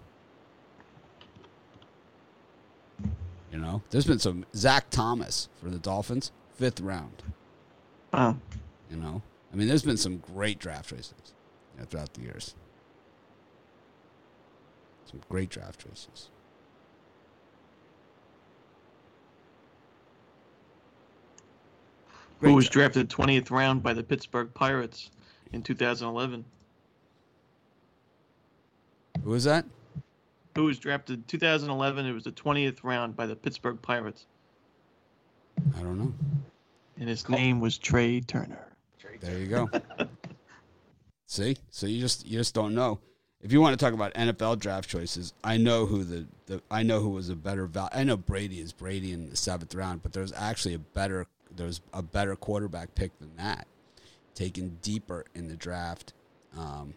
You know, there's been some. Zach Thomas for the Dolphins, fifth round. Wow. You know? I mean, there's been some great draft choices, you know, throughout the years. Some great draft choices. Great Who was draft. drafted twentieth round by the Pittsburgh Pirates in two thousand eleven? Who was that? Who was drafted two thousand eleven? It was the twentieth round by the Pittsburgh Pirates. I don't know. And his cool. name was Trey Turner. There you go. See? So you just you just don't know. If you want to talk about N F L draft choices, I know who the, the I know who was a better val- I know Brady is Brady in the seventh round, but there's actually a better there's a better quarterback pick than that, taken deeper in the draft, um,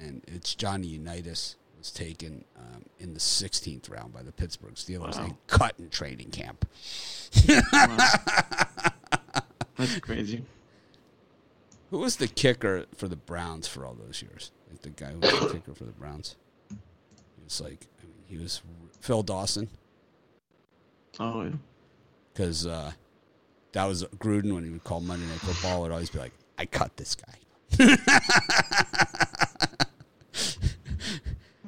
and it's Johnny Unitas was taken um, in the sixteenth round by the Pittsburgh Steelers. Wow. They cut in training camp. Wow. That's crazy. Who was the kicker for the Browns for all those years? Like the guy who was the kicker for the Browns. He was like, I mean, he was Phil Dawson. Oh, yeah. Because uh, that was Gruden when he would call Monday Night Football. Would always be like, I cut this guy.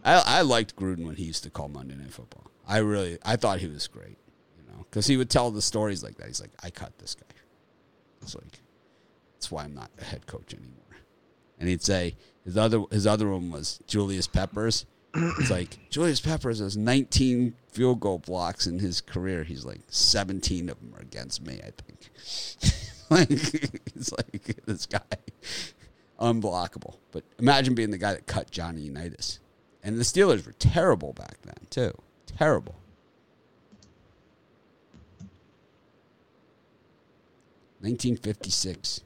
I, I liked Gruden when he used to call Monday Night Football. I really, I thought he was great, you know, because he would tell the stories like that. He's like, I cut this guy. It's like. That's why I'm not a head coach anymore. And he'd say his other his other one was Julius Peppers. It's like Julius Peppers has nineteen field goal blocks in his career. He's like seventeen of them are against me, I think. Like it's like this guy unblockable. But imagine being the guy that cut Johnny Unitas. And the Steelers were terrible back then too. Terrible. nineteen fifty-six.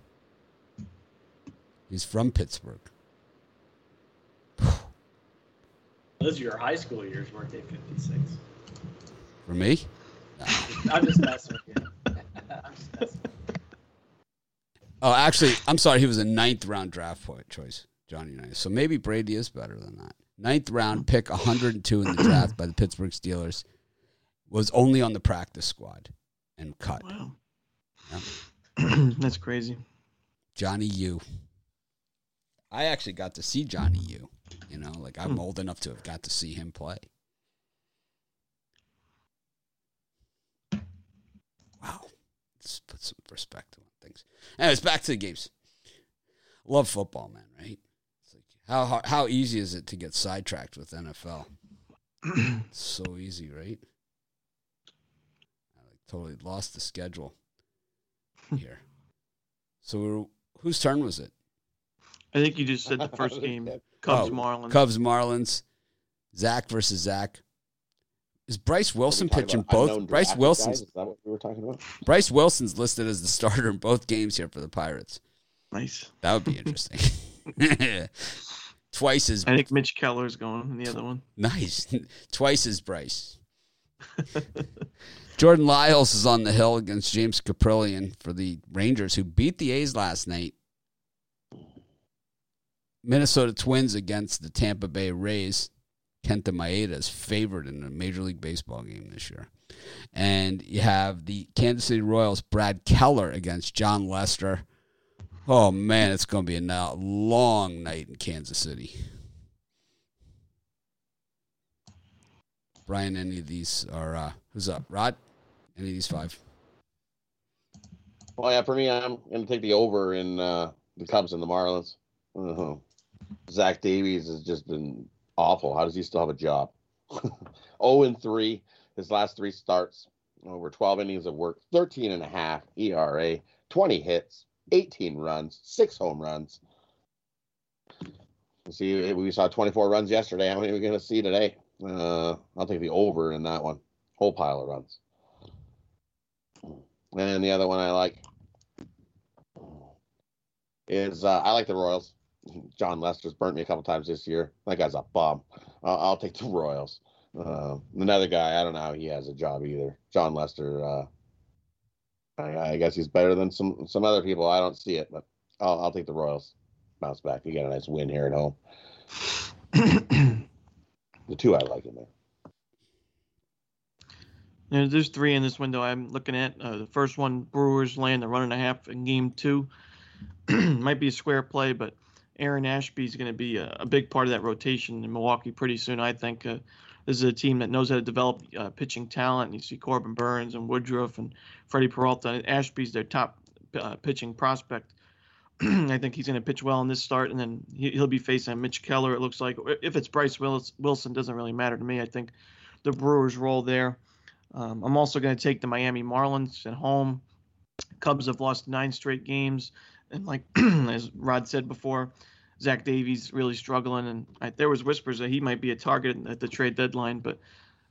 He's from Pittsburgh. Those are your high school years, weren't they, fifty-six? For me? No. I'm just messing with you. I'm just messing with you. Oh, actually, I'm sorry. He was a ninth round draft point choice, Johnny Unitas. So maybe Brady is better than that. Ninth round pick, one hundred two in the draft by the Pittsburgh Steelers, was only on the practice squad and cut. Wow. Yeah. That's crazy. Johnny U. I actually got to see Johnny U. You know, like I'm old enough to have got to see him play. Wow. Let's put some perspective on things. Anyways, back to the games. Love football, man, right? It's like how, how, how easy is it to get sidetracked with N F L? It's so easy, right? I like, totally lost the schedule here. So we were, whose turn was it? I think you just said the first game, Cubs, oh, Marlins. Cubs, Marlins, Zach versus Zach. Is Bryce Wilson pitching both? Bryce Wilson's, guys? Is that what we were talking about? Bryce Wilson's listed as the starter in both games here for the Pirates. Nice. That would be interesting. Twice as. I think Mitch Keller's going in the other one. Nice. Twice as Bryce. Jordan Lyles is on the hill against James Caprillion for the Rangers, who beat the A's last night. Minnesota Twins against the Tampa Bay Rays. Kenta Maeda is favored in a Major League Baseball game this year. And you have the Kansas City Royals, Brad Keller against John Lester. Oh, man, it's going to be a long night in Kansas City. Brian, any of these are uh, who's up? Rod, any of these five? Oh yeah, for me, I'm going to take the over in uh, the Cubs and the Marlins. Uh-huh. Zach Davies has just been awful. How does he still have a job? oh and three, his last three starts, over twelve innings of work, thirteen and a half E R A, twenty hits, eighteen runs, six home runs. See, we saw twenty-four runs yesterday. How many are we going to see today? Uh, I'll take the over in that one. Whole pile of runs. And the other one I like is uh, I like the Royals. John Lester's burnt me a couple times this year. That guy's a bum. Uh, I'll take the Royals. Uh, another guy, I don't know how he has a job either. John Lester, uh, I, I guess he's better than some, some other people. I don't see it, but I'll, I'll take the Royals. Bounce back. You got a nice win here at home. The two I like in there. You know, there's three in this window I'm looking at. Uh, the first one, Brewers land a run and a half in game two. Might be a square play, but Aaron Ashby is going to be a, a big part of that rotation in Milwaukee pretty soon, I think. Uh, this is a team that knows how to develop uh, pitching talent. You see Corbin Burns and Woodruff and Freddie Peralta. And Ashby's their top uh, pitching prospect. I think he's going to pitch well in this start, and then he, he'll be facing Mitch Keller, it looks like. If it's Bryce Willis, Wilson, doesn't really matter to me. I think the Brewers roll there. Um, I'm also going to take the Miami Marlins at home. Cubs have lost nine straight games, and like as Rod said before, Zach Davies really struggling, and I, there was whispers that he might be a target at the trade deadline, but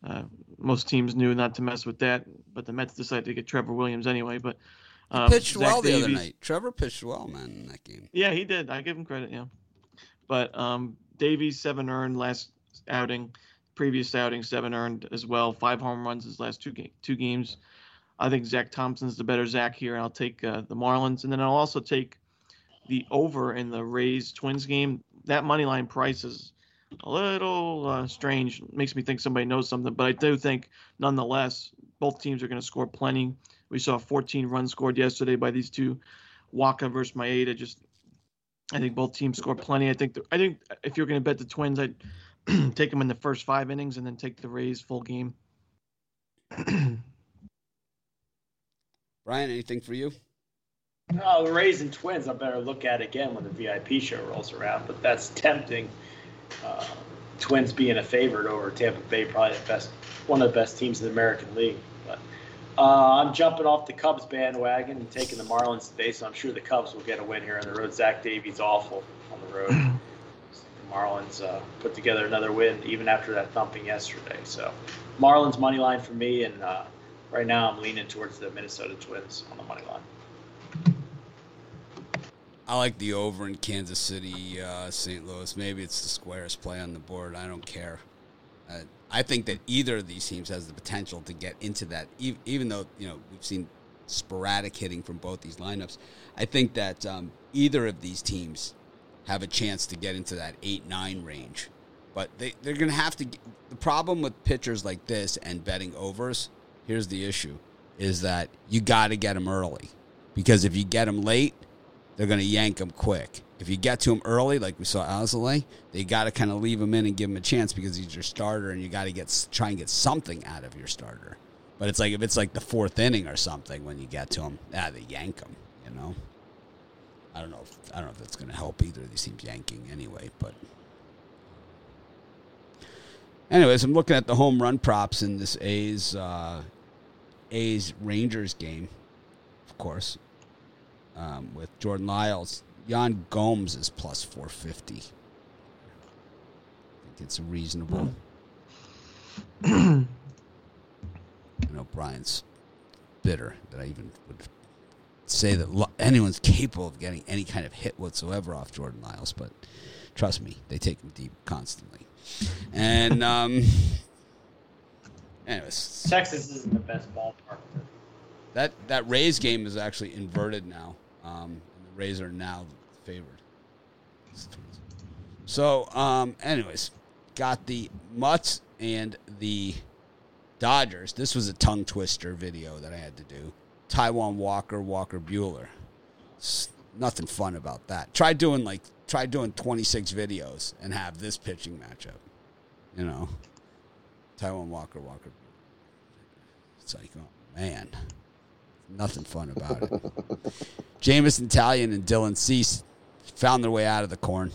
uh, most teams knew not to mess with that. But the Mets decided to get Trevor Williams anyway, but – He pitched um, well the Davies. Other night. Trevor pitched well, man, in that game. Yeah, he did. I give him credit, yeah. But um, Davies, seven earned last outing. Previous outing, seven earned as well. Five home runs his last two, ga- two games. I think Zach Thompson's the better Zach here. I'll take uh, the Marlins. And then I'll also take the over in the Rays-Twins game. That money line price is a little uh, strange. Makes me think somebody knows something. But I do think, nonetheless, both teams are going to score plenty. We saw fourteen runs scored yesterday by these two, Waka versus Maeda. Just, I think both teams score plenty. I think the, I think if you're going to bet the Twins, I'd take them in the first five innings and then take the Rays full game. Brian, anything for you? No, the Rays and Twins I better look at again when the V I P show rolls around, but that's tempting. Uh, Twins being a favorite over Tampa Bay, probably the best, one of the best teams in the American League. Uh, I'm jumping off the Cubs bandwagon and taking the Marlins today, so I'm sure the Cubs will get a win here on the road. Zach Davies awful on the road. The Marlins uh, put together another win even after that thumping yesterday. So Marlins money line for me, and uh, right now I'm leaning towards the Minnesota Twins on the money line. I like the over in Kansas City, uh, Saint Louis. Maybe it's the squarest play on the board. I don't care. Uh, I think that either of these teams has the potential to get into that, even, even though, you know, we've seen sporadic hitting from both these lineups. I think that um, either of these teams have a chance to get into that eight nine range. But they, they're going to have to – the problem with pitchers like this and betting overs, here's the issue, is that you got to get them early. Because if you get them late, they're going to yank them quick. If you get to him early, like we saw Alzolay, they got to kind of leave him in and give him a chance because he's your starter, and you got to get try and get something out of your starter. But it's like if it's like the fourth inning or something when you get to him, ah, they yank him. You know, I don't know. If, I don't know if that's going to help either of these teams yanking anyway. But, anyways, I'm looking at the home run props in this A's uh, A's Rangers game, of course, um, with Jordan Lyles. Jan Gomes is plus four fifty. I think it's reasonable. I know Brian's bitter that I even would say that anyone's capable of getting any kind of hit whatsoever off Jordan Lyles, but trust me, they take him deep constantly. And, um, anyways. Texas isn't the best ballpark. That, that Rays game is actually inverted now. Um, Rays are now favored. So, um, anyways, got the Mutts and the Dodgers. This was a tongue twister video that I had to do. Taijuan Walker, Walker Buehler. It's nothing fun about that. Try doing like try doing twenty-six videos and have this pitching matchup. You know, Taiwan Walker, Walker. It's like, oh, man, nothing fun about it. Jameis Italian and Dylan Cease found their way out of the corn.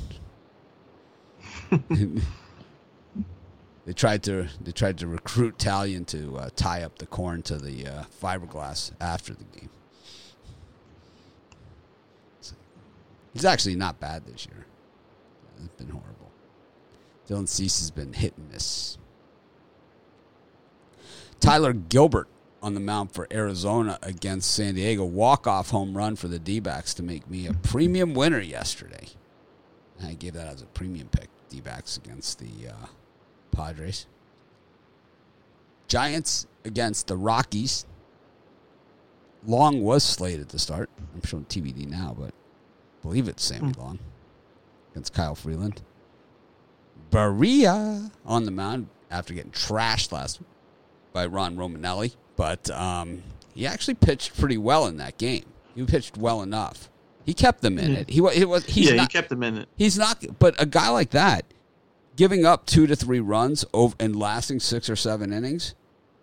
They tried to they tried to recruit Talion to uh, tie up the corn to the uh, fiberglass after the game. So, he's actually not bad this year. It's been horrible. Dylan Cease has been hit and miss. Tyler Gilbert on the mound for Arizona against San Diego. Walk-off home run for the D-backs to make me a premium winner yesterday. And I gave that as a premium pick, D-backs against the uh, Padres. Giants against the Rockies. Long was slated to start. I'm showing T B D now, but I believe it's Sammy Long against Kyle Freeland. Barria on the mound after getting trashed last week by Ron Romanelli, but um, he actually pitched pretty well in that game. He pitched well enough. He kept them in it. He was. He was he's yeah, not, he kept them in it. He's not. But a guy like that, giving up two to three runs over and lasting six or seven innings,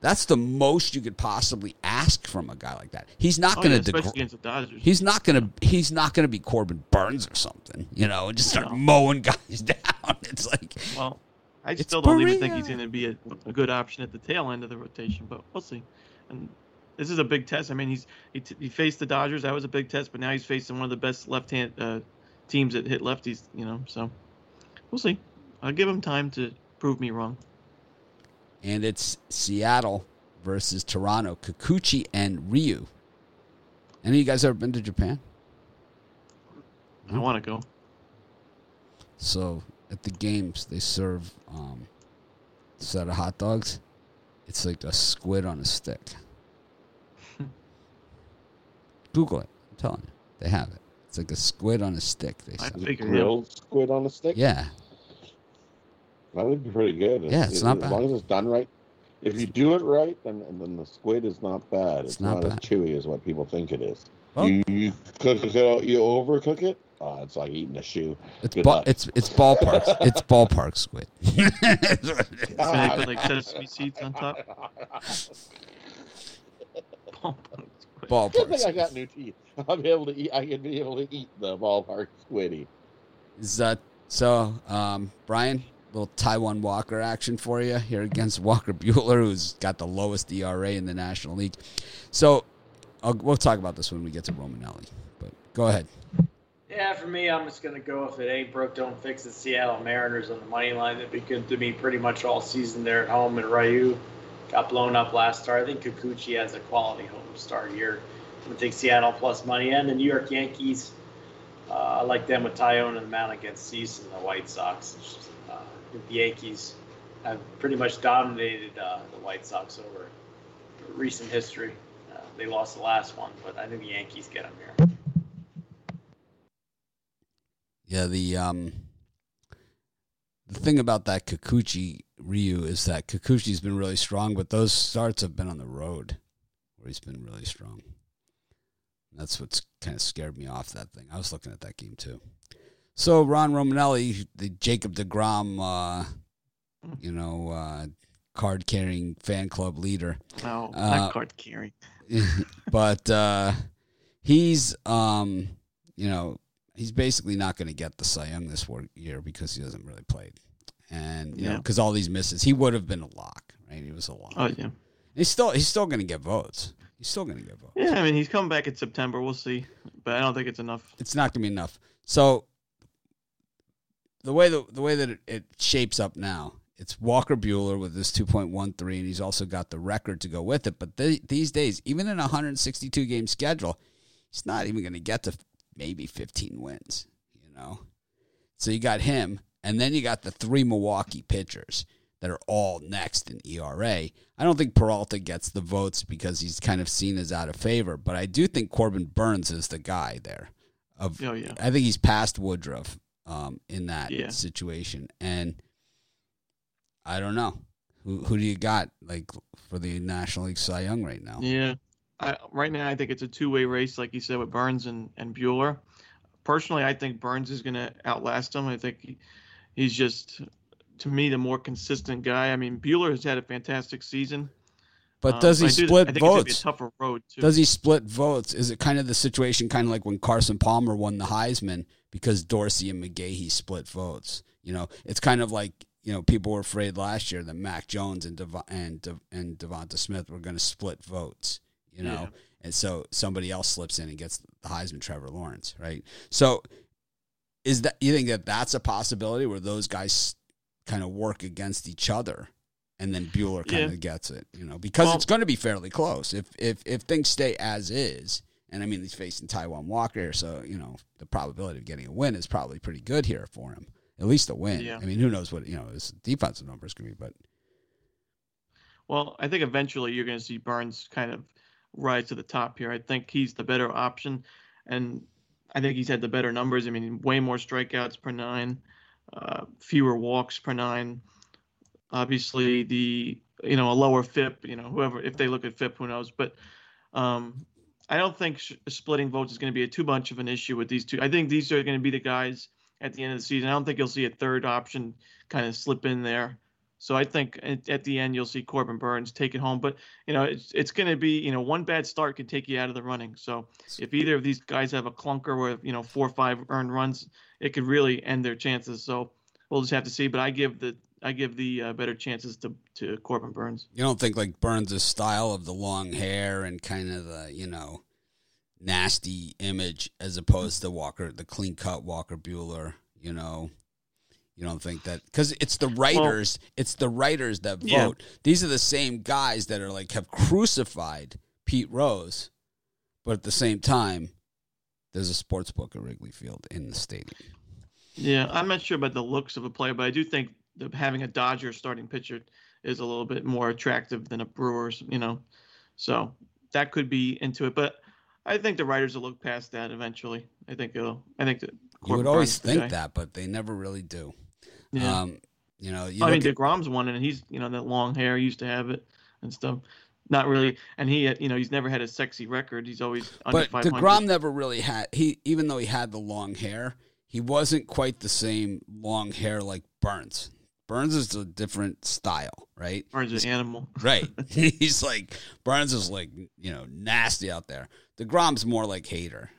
that's the most you could possibly ask from a guy like that. He's not oh, going yeah, to. Especially deg- against the Dodgers. He's not going to. He's not going to be Corbin Burns or something. You know, and just start mowing guys down. It's like. Well. I it's still don't Maria. even think he's going to be a, a good option at the tail end of the rotation, but we'll see. And this is a big test. I mean, he's he, t- he faced the Dodgers. That was a big test, but now he's facing one of the best left-hand uh, teams that hit lefties, you know. So we'll see. I'll give him time to prove me wrong. And it's Seattle versus Toronto, Kikuchi and Ryu. Any of you guys ever been to Japan? I no? want to go. So... At the games, they serve um, a set of hot dogs. It's like a squid on a stick. Google it. I'm telling you. They have it. It's like a squid on a stick. They I figured grilled squid on a stick? Yeah. That would be pretty good. Yeah, it's, it's not as bad. As long as it's done right. If you do it right, then, then the squid is not bad. It's, it's not, not bad. As chewy as what people think it is. Oh. You, you cook it, you overcook it? Oh, it's like eating a shoe. It's ba- it's it's ballparks. It's ballpark squid. They put like sesame seeds on top. Ballpark squid. Ballpark. Good thing I got new teeth. I'll be able to eat. I can be able to eat the ballpark squiddy. Is that so? Um, Brian, little Taiwan Walker action for you here against Walker Buehler, who's got the lowest E R A in the National League. So, I'll, we'll talk about this when we get to Romanelli. But go ahead. Yeah, for me, I'm just going to go if it ain't broke, don't fix it. Seattle Mariners on the money line. That'd be good to me pretty much all season there at home. And Ryu got blown up last start. I think Kikuchi has a quality home start here. I'm going to take Seattle plus money. And the New York Yankees, uh, I like them with Tyone and the mound against Cease and the White Sox. Just, uh, I think the Yankees have pretty much dominated uh, the White Sox over recent history. Uh, they lost the last one, but I think the Yankees get them here. Yeah, the um, the thing about that Kikuchi Ryu is that Kikuchi's been really strong, but those starts have been on the road where he's been really strong. And that's what's kind of scared me off that thing. I was looking at that game too. So Ron Romanelli, the Jacob deGrom, uh, you know, uh, card-carrying fan club leader. No, uh, not card-carrying. But uh, he's, um, you know. He's basically not going to get the Cy Young this year because he hasn't really played. And, you yeah. know, because all these misses, he would have been a lock, right? He was a lock. Oh, yeah. And he's still he's still going to get votes. He's still going to get votes. Yeah, I mean, he's coming back in September. We'll see. But I don't think it's enough. It's not going to be enough. So the way the, the way that it, it shapes up now, it's Walker Buehler with this two point one three, and he's also got the record to go with it. But they, these days, even in a one hundred sixty-two game schedule, he's not even going to get to – maybe fifteen wins, you know? So you got him, and then you got the three Milwaukee pitchers that are all next in E R A. I don't think Peralta gets the votes because he's kind of seen as out of favor, but I do think Corbin Burns is the guy there. Of, oh, yeah. I think he's past Woodruff um, in that yeah. situation, and I don't know. Who, who do you got like for the National League Cy Young right now? Yeah. I, right now, I think it's a two-way race, like you said, with Burns and, and Buehler. Personally, I think Burns is going to outlast him. I think he, he's just to me, the more consistent guy. I mean, Bueller has had a fantastic season. But does um, he split do, I think votes? It's gonna be a tougher road too. Does he split votes? Is it kind of the situation kind of like when Carson Palmer won the Heisman because Dorsey and McGahee split votes? You know, it's kind of like, you know, people were afraid last year that Mac Jones and Dev- and De- and Devonta Smith were going to split votes, you know. Yeah. And so somebody else slips in and gets the Heisman, Trevor Lawrence, right? So is that, you think that that's a possibility where those guys kind of work against each other? And then Bueller kind of yeah. gets it, you know, because well, it's going to be fairly close if if if things stay as is. And I mean, he's facing Taiwan Walker, so you know the probability of getting a win is probably pretty good here for him. At least a win. Yeah. I mean, who knows what you know his defensive numbers could be, but well, I think eventually you're going to see Burns kind of rise to the top here. I think he's the better option, and I think he's had the better numbers. I mean, way more strikeouts per nine, uh, fewer walks per nine. Obviously, the, you know, a lower F I P, you know, whoever, if they look at F I P, who knows? But um, I don't think sh- splitting votes is going to be a too much of an issue with these two. I think these are going to be the guys at the end of the season. I don't think you'll see a third option kind of slip in there. So I think at, at the end, you'll see Corbin Burns take it home. But, you know, it's, it's going to be, you know, one bad start can take you out of the running. So if either of these guys have a clunker with, you know, four or five earned runs, it could really end their chances. So we'll just have to see. But I give the, I give the uh, better chances to, to Corbin Burns. You don't think like Burns' style of the long hair and kind of the, you know, nasty image as opposed to Walker, the clean cut Walker Bueller, you know, you don't think that because it's the writers, well, it's the writers that vote. Yeah. These are the same guys that are like have crucified Pete Rose, but at the same time, there's a sports book at Wrigley Field in the stadium. Yeah, I'm not sure about the looks of a player, but I do think having a Dodger starting pitcher is a little bit more attractive than a Brewers, you know, so that could be into it. But I think the writers will look past that eventually. I think it'll. I think that you would always think guy. that, but they never really do. Yeah. Um, you know, you I mean, DeGrom's one, and he's you know that long hair he used to have it and stuff. Not really, and he you know he's never had a sexy record. He's always under but five hundred. DeGrom never really had he even though he had the long hair, he wasn't quite the same long hair like Burns. Burns is a different style, right? Burns is an animal. Right. He's like, Burns is like, you know, nasty out there. DeGrom's more like hater.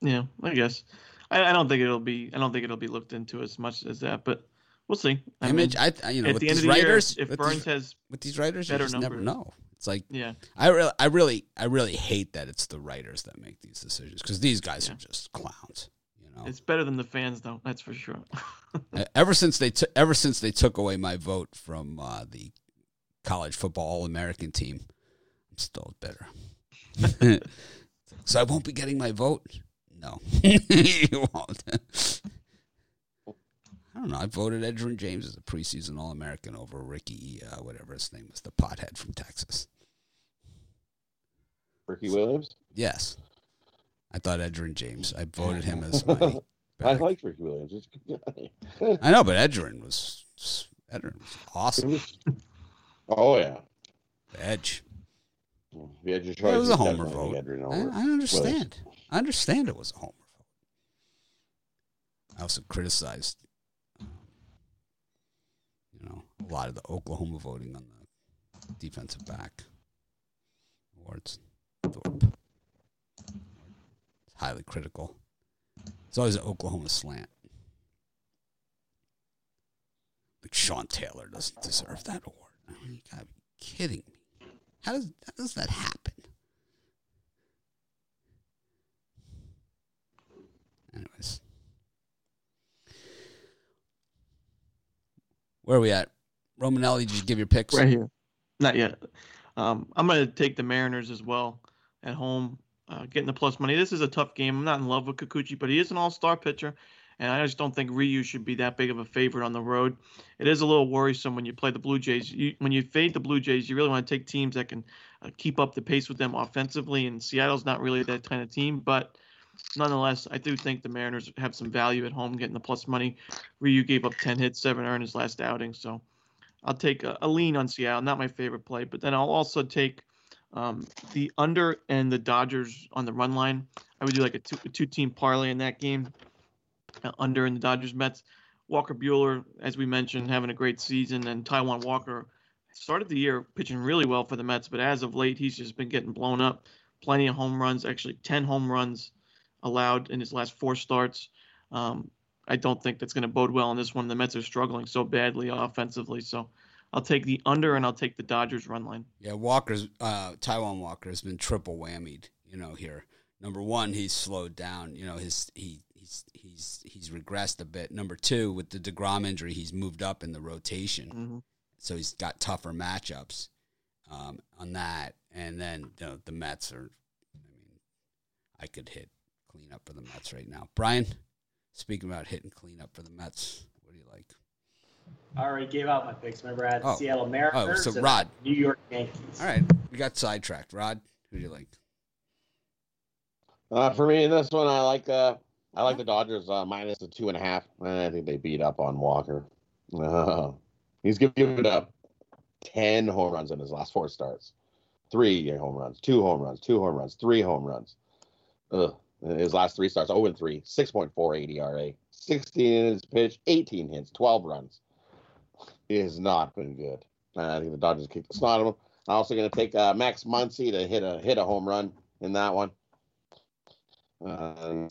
Yeah, I guess. I, I don't think it'll be, I don't think it'll be looked into as much as that, but we'll see. I Image, mean, I, you know, at with the these end of the writers, year, if Burns these, has with these writers, you just numbers. Never know. It's like, yeah, I really, I really, I really hate that it's the writers that make these decisions because these guys yeah. are just clowns. No. It's better than the fans, though. That's for sure. ever since they t- ever since they took away my vote from uh, the college football All-American team, I'm still bitter. So I won't be getting my vote. No, you won't. I don't know. I voted Edgerrin James as a preseason All-American over Ricky, uh, whatever his name was, the pothead from Texas. Ricky Williams? Yes. I thought Edgerrin James. I voted him as my. I like Ricky Williams. I know, but Edgerrin was Edgerrin was awesome. Was, oh yeah, the edge. The edge of choice. It was a homer vote. I, I understand. Williams. I understand it was a homer vote. I also criticized, you know, a lot of the Oklahoma voting on the defensive back awards. Thorpe. Highly critical. It's always an Oklahoma slant. Like Sean Taylor doesn't deserve that award. I mean, you gotta be kidding me. How does how does that happen? Anyways, where are we at? Romanelli, did you give your picks? Right here. Not yet. Um, I'm gonna take the Mariners as well at home. Uh, getting the plus money. This is a tough game. I'm not in love with Kikuchi, but he is an all-star pitcher, and I just don't think Ryu should be that big of a favorite on the road. It is a little worrisome when you play the Blue Jays. You, when you fade the Blue Jays, you really want to take teams that can uh, keep up the pace with them offensively, and Seattle's not really that kind of team. But nonetheless, I do think the Mariners have some value at home getting the plus money. Ryu gave up ten hits, seven earned his last outing, so I'll take a, a lean on Seattle. Not my favorite play, but then I'll also take – Um, the under and the Dodgers on the run line. I would do like a two, a two-team parlay in that game. Uh, under and the Dodgers Mets. Walker Buehler, as we mentioned, having a great season, and Taijuan Walker started the year pitching really well for the Mets, but as of late, he's just been getting blown up. Plenty of home runs, actually ten home runs allowed in his last four starts. Um, I don't think that's going to bode well in this one. The Mets are struggling so badly offensively, so I'll take the under and I'll take the Dodgers run line. Yeah, Walker's uh, Taijuan Walker has been triple whammied, you know, here. Number one, he's slowed down. You know, his he he's he's he's regressed a bit. Number two, with the DeGrom injury, he's moved up in the rotation, mm-hmm. so he's got tougher matchups um, on that. And then you know, the Mets are. I mean, I could hit cleanup for the Mets right now, Brian. Speaking about hitting cleanup for the Mets, what do you like? I already gave out my picks. Remember, I had oh. Seattle Mariners oh, so Rod. and New York Yankees. All right, we got sidetracked. Rod, who do you like? Uh, for me, in this one, I like uh, I like the Dodgers uh, minus the two and a half. I think they beat up on Walker. Uh, he's given up ten home runs in his last four starts. Three home runs, two home runs, two home runs, three home runs. Ugh. His last three starts, oh and three, six point four eight E R A, sixteen innings pitched, eighteen hits, twelve runs. It has not been good. Uh, I think the Dodgers kicked the snot of him. I'm also going to take uh, Max Muncy to hit a hit a home run in that one. Uh,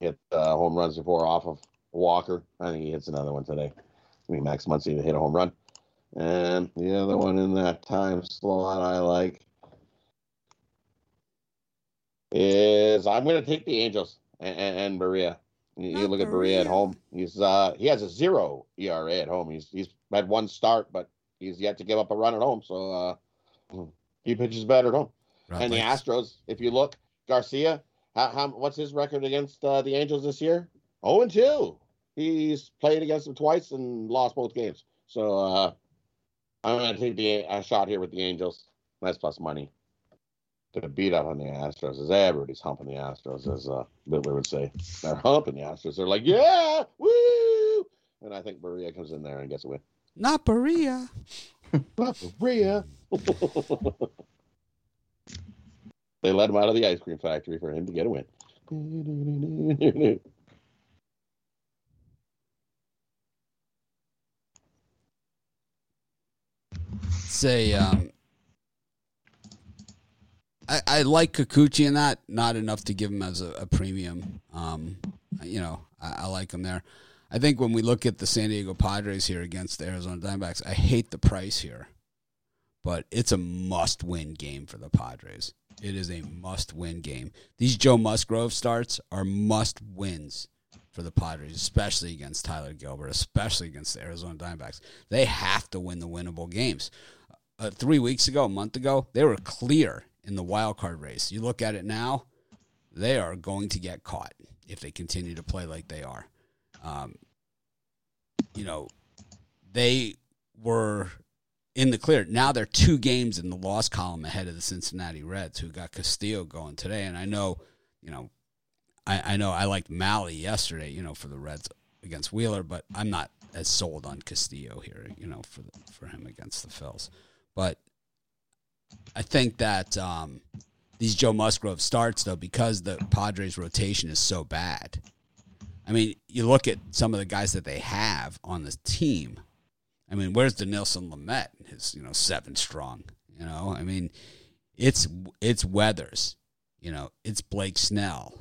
hit uh, home runs before off of Walker. I think he hits another one today. I mean, Max Muncy to hit a home run. And the other one in that time slot I like is I'm going to take the Angels and, and, and Berea. You, you look at Berea at home. He's uh, he has a zero E R A at home. He's he's had one start, but he's yet to give up a run at home. So uh, he pitches better at home. Right, and thanks. The Astros, if you look, Garcia, how, how what's his record against uh, the Angels this year? Oh and two. He's played against them twice and lost both games. So uh, I'm going to take the a shot here with the Angels. That's plus money. To beat up on the Astros, as everybody's humping the Astros, as uh, Littler would say. They're humping the Astros. They're like, yeah, woo! And I think Berea comes in there and gets a win. Not Berea. Not Berea. They let him out of the ice cream factory for him to get a win. Say, um, I, I like Kikuchi in that, not enough to give him as a, a premium. Um, you know, I, I like him there. I think when we look at the San Diego Padres here against the Arizona Diamondbacks, I hate the price here, but it's a must-win game for the Padres. It is a must-win game. These Joe Musgrove starts are must-wins for the Padres, especially against Tyler Gilbert, especially against the Arizona Diamondbacks. They have to win the winnable games. Uh, three weeks ago, a month ago, they were clear in the wild card race. You look at it now, they are going to get caught if they continue to play like they are. Um, you know, they were in the clear. Now they're two games in the loss column ahead of the Cincinnati Reds, who got Castillo going today. And I know, you know, I, I know I liked Malley yesterday, you know, for the Reds against Wheeler, but I'm not as sold on Castillo here, you know, for the, for him against the Phils. But I think that um, these Joe Musgrove starts, though, because the Padres' rotation is so bad. I mean, you look at some of the guys that they have on the team. I mean, where's Denilson Lamet? His, you know, seven strong. You know, I mean, it's it's Weathers. You know, it's Blake Snell.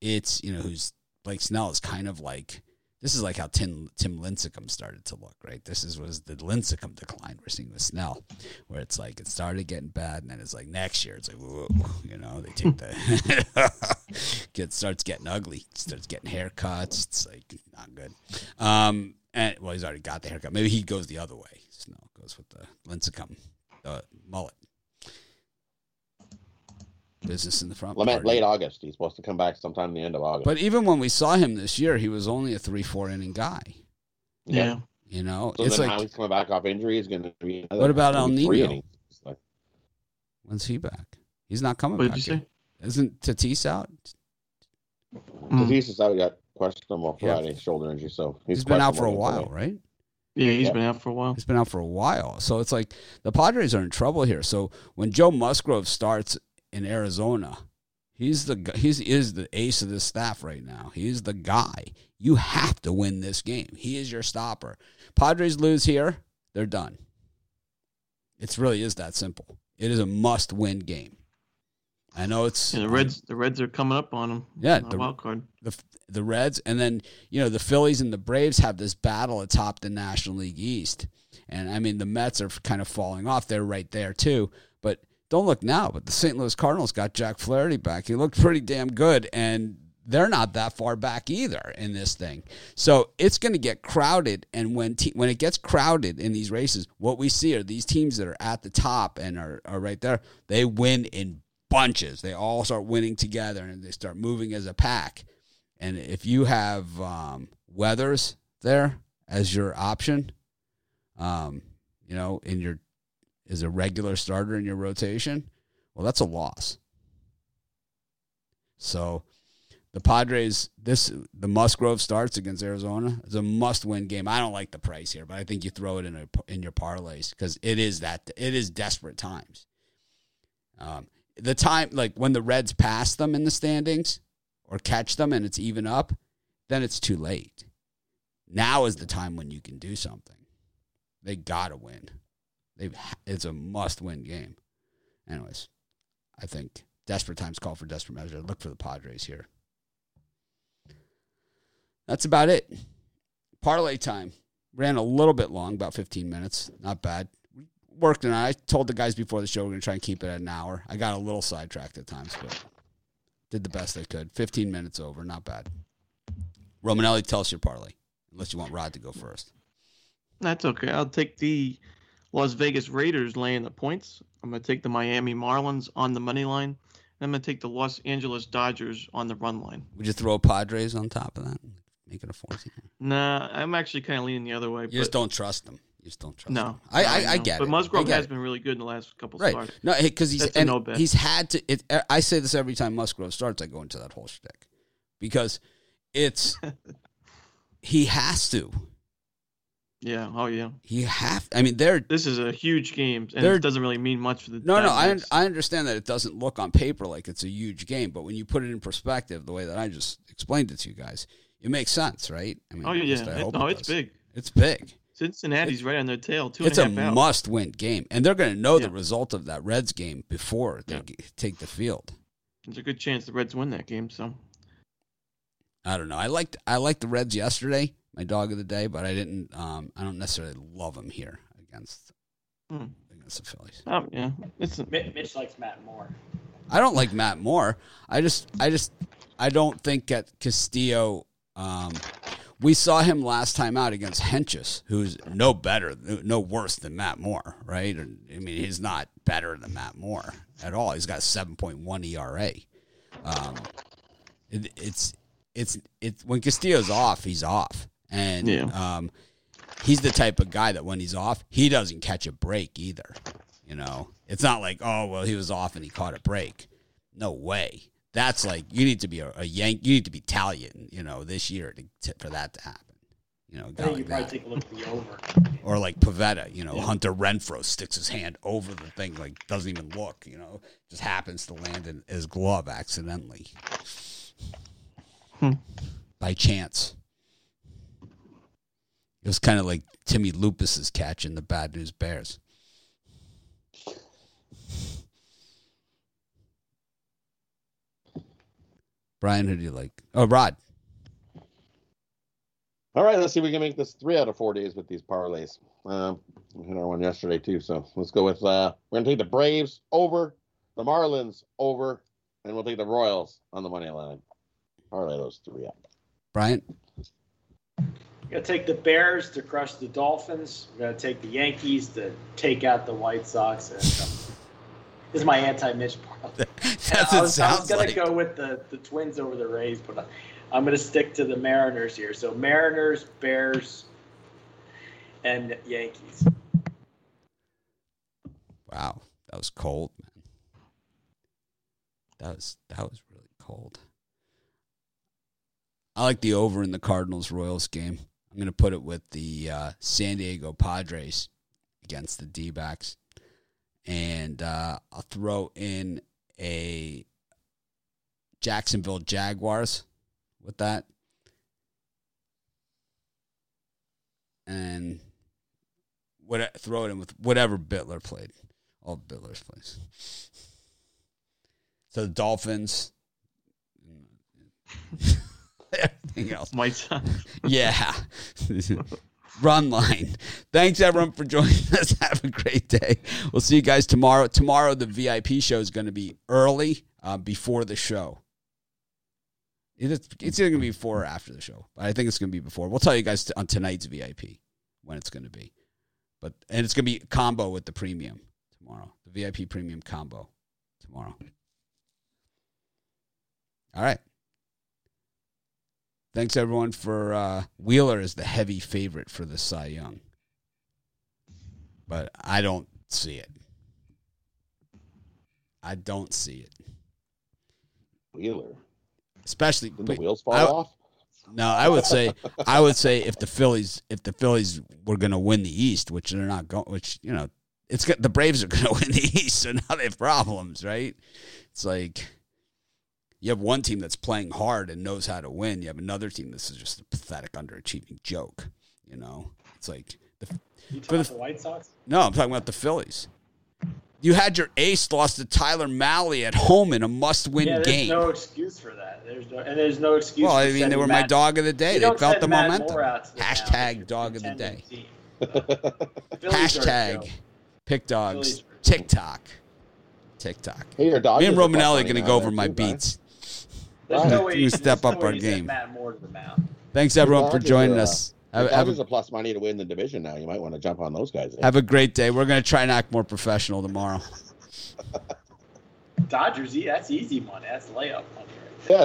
It's, you know, who's Blake Snell is kind of like, this is like how Tim, Tim Lincecum started to look, right? This is was the Lincecum decline we're seeing with Snell, where it's like it started getting bad, and then it's like next year it's like, whoa, you know, they take the it starts getting ugly, starts getting haircuts. It's like not good. Um, and well, he's already got the haircut. Maybe he goes the other way. Snell goes with the Lincecum, the mullet. Business in the front. Lament late August. He's supposed to come back sometime in the end of August. But even when we saw him this year, he was only a three, four inning guy. Yeah. You know, so it's then like, how he's coming back off injury is going to be. What about El Nino? Like, when's he back? He's not coming what back. Did you say? Isn't Tatis out? Mm. Tatis is out. He got questionable Friday yeah. shoulder injury. So he's, he's been out for a while, today. right? Yeah, he's yeah. been out for a while. He's been out for a while. So it's like the Padres are in trouble here. So when Joe Musgrove starts in Arizona, He's the he's is the ace of the staff right now. He's the guy. You have to win this game. He is your stopper. Padres lose here, they're done. It really is that simple. It is a must-win game. I know it's yeah, the Reds. The Reds are coming up on them. Yeah, on the wild card. The the Reds, and then you know the Phillies and the Braves have this battle atop the National League East, and I mean the Mets are kind of falling off. They're right there too, but. Don't look now, but the Saint Louis Cardinals got Jack Flaherty back. He looked pretty damn good, and they're not that far back either in this thing. So it's going to get crowded, and when te- when it gets crowded in these races, what we see are these teams that are at the top and are, are right there, they win in bunches. They all start winning together, and they start moving as a pack. And if you have um, Weathers there as your option, um, you know, in your is a regular starter in your rotation, well, that's a loss. So the Padres, this the Musgrove starts against Arizona. It's a must-win game. I don't like the price here, but I think you throw it in a, in your parlays because it is that it is desperate times. Um, the time, like when the Reds pass them in the standings or catch them and it's even up, then it's too late. Now is the time when you can do something. They got to win. They've, it's a must-win game. Anyways, I think desperate times call for desperate measure. Look for the Padres here. That's about it. Parlay time. Ran a little bit long, about fifteen minutes. Not bad. Worked and I told the guys before the show we're going to try and keep it at an hour. I got a little sidetracked at times, but did the best I could. fifteen minutes over. Not bad. Romanelli, tell us your parlay, unless you want Rod to go first. That's okay. I'll take the Las Vegas Raiders laying the points. I'm going to take the Miami Marlins on the money line. And I'm going to take the Los Angeles Dodgers on the run line. Would you throw Padres on top of that? Make it a fourteen? Nah, I'm actually kind of leaning the other way. You but just don't trust them. You just don't trust no, them. I, I, I, I get but it. But Musgrove has it. been really good in the last couple right. starts. No, because he's and no he's had to. It, I say this every time Musgrove starts, I go into that whole shtick. Because it's, he has to. Yeah, oh yeah. You have I mean they're This is a huge game and it doesn't really mean much for the No, no, I I understand that it doesn't look on paper like it's a huge game, but when you put it in perspective the way that I just explained it to you guys, it makes sense, right? I mean, oh yeah, I it, no, it it's big. It's big. Cincinnati's it, right on their tail, two and a half hours. It's a must-win game, and they're going to know yeah. the result of that Reds game before they yeah. g- take the field. There's a good chance the Reds win that game, so I don't know. I liked I liked the Reds yesterday. My dog of the day, but I didn't. Um, I don't necessarily love him here against mm. against the Phillies. Oh yeah, it's a- Mitch likes Matt Moore. I don't like Matt Moore. I just, I just, I don't think at Castillo. Um, we saw him last time out against Henches, who's no better, no worse than Matt Moore, right? I mean, he's not better than Matt Moore at all. He's got seven point one E R A. Um, it, it's it's it's when Castillo's off, he's off. And yeah. um, he's the type of guy that when he's off, he doesn't catch a break either. You know, it's not like, oh, well, he was off and he caught a break. No way. That's like you need to be a, a Yank. You need to be Italian, you know, this year to, to, for that to happen. You know, I think you like probably that. Take a look at the over. Or like Pavetta, you know, yeah. Hunter Renfroe sticks his hand over the thing, like doesn't even look. You know, just happens to land in his glove accidentally hmm. by chance. It was kind of like Timmy Lupus's catch in the Bad News Bears. Brian, who do you like? Oh, Rod. All right, let's see if we can make this three out of four days with these parlays. Uh, we had our one yesterday, too, so let's go with uh, we're going to take the Braves over, the Marlins over, and we'll take the Royals on the money line. Parlay those three out. Brian? We're going to take the Bears to crush the Dolphins. We're going to take the Yankees to take out the White Sox. And, um, this is my anti-Mitch part. That's and I was, was going like. to go with the, the Twins over the Rays, but I, I'm going to stick to the Mariners here. So Mariners, Bears, and Yankees. Wow, that was cold, man. That was that was really cold. I like the over in the Cardinals-Royals game. I'm going to put it with the uh, San Diego Padres against the D-backs. And uh, I'll throw in a Jacksonville Jaguars with that. And what, throw it in with whatever Bittler played. All Bittler's plays. So the Dolphins. Everything else. My time. Yeah. Run line. Thanks, everyone, for joining us. Have a great day. We'll see you guys tomorrow. Tomorrow, the V I P show is going to be early uh, before the show. It's either going to be before or after the show. I think it's going to be before. We'll tell you guys on tonight's V I P when it's going to be. But and it's going to be a combo with the premium tomorrow. The V I P premium combo tomorrow. All right. Thanks, everyone, for uh, Wheeler is the heavy favorite for the Cy Young. But I don't see it. I don't see it. Wheeler. Especially did the wheels fall I, off? No, I would say I would say if the Phillies if the Phillies were going to win the East, which they're not going, which, you know, it's the Braves are going to win the East, so now they have problems, right? It's like you have one team that's playing hard and knows how to win. You have another team that's just a pathetic, underachieving joke. You know, it's like the, you talking about the White Sox? No, I'm talking about the Phillies. You had your ace lost to Tyler Mahle at home in a must-win yeah, game. There's no excuse for that. There's no, and there's no excuse. Well, for I mean, they were Matt, my dog of the day. They felt the Matt momentum. Hashtag now, dog of the day. Hashtag pick dogs. TikTok. TikTok. Hey, your dog. Me and Romanelli are going to go over my beats. There's no way you step up our game. Matt Moore to the mouth. Thanks, everyone, for joining us. That was a plus money to win the division now. You might want to jump on those guys. Have a great day. We're going to try and act more professional tomorrow. Dodgers, that's easy money. That's layup money.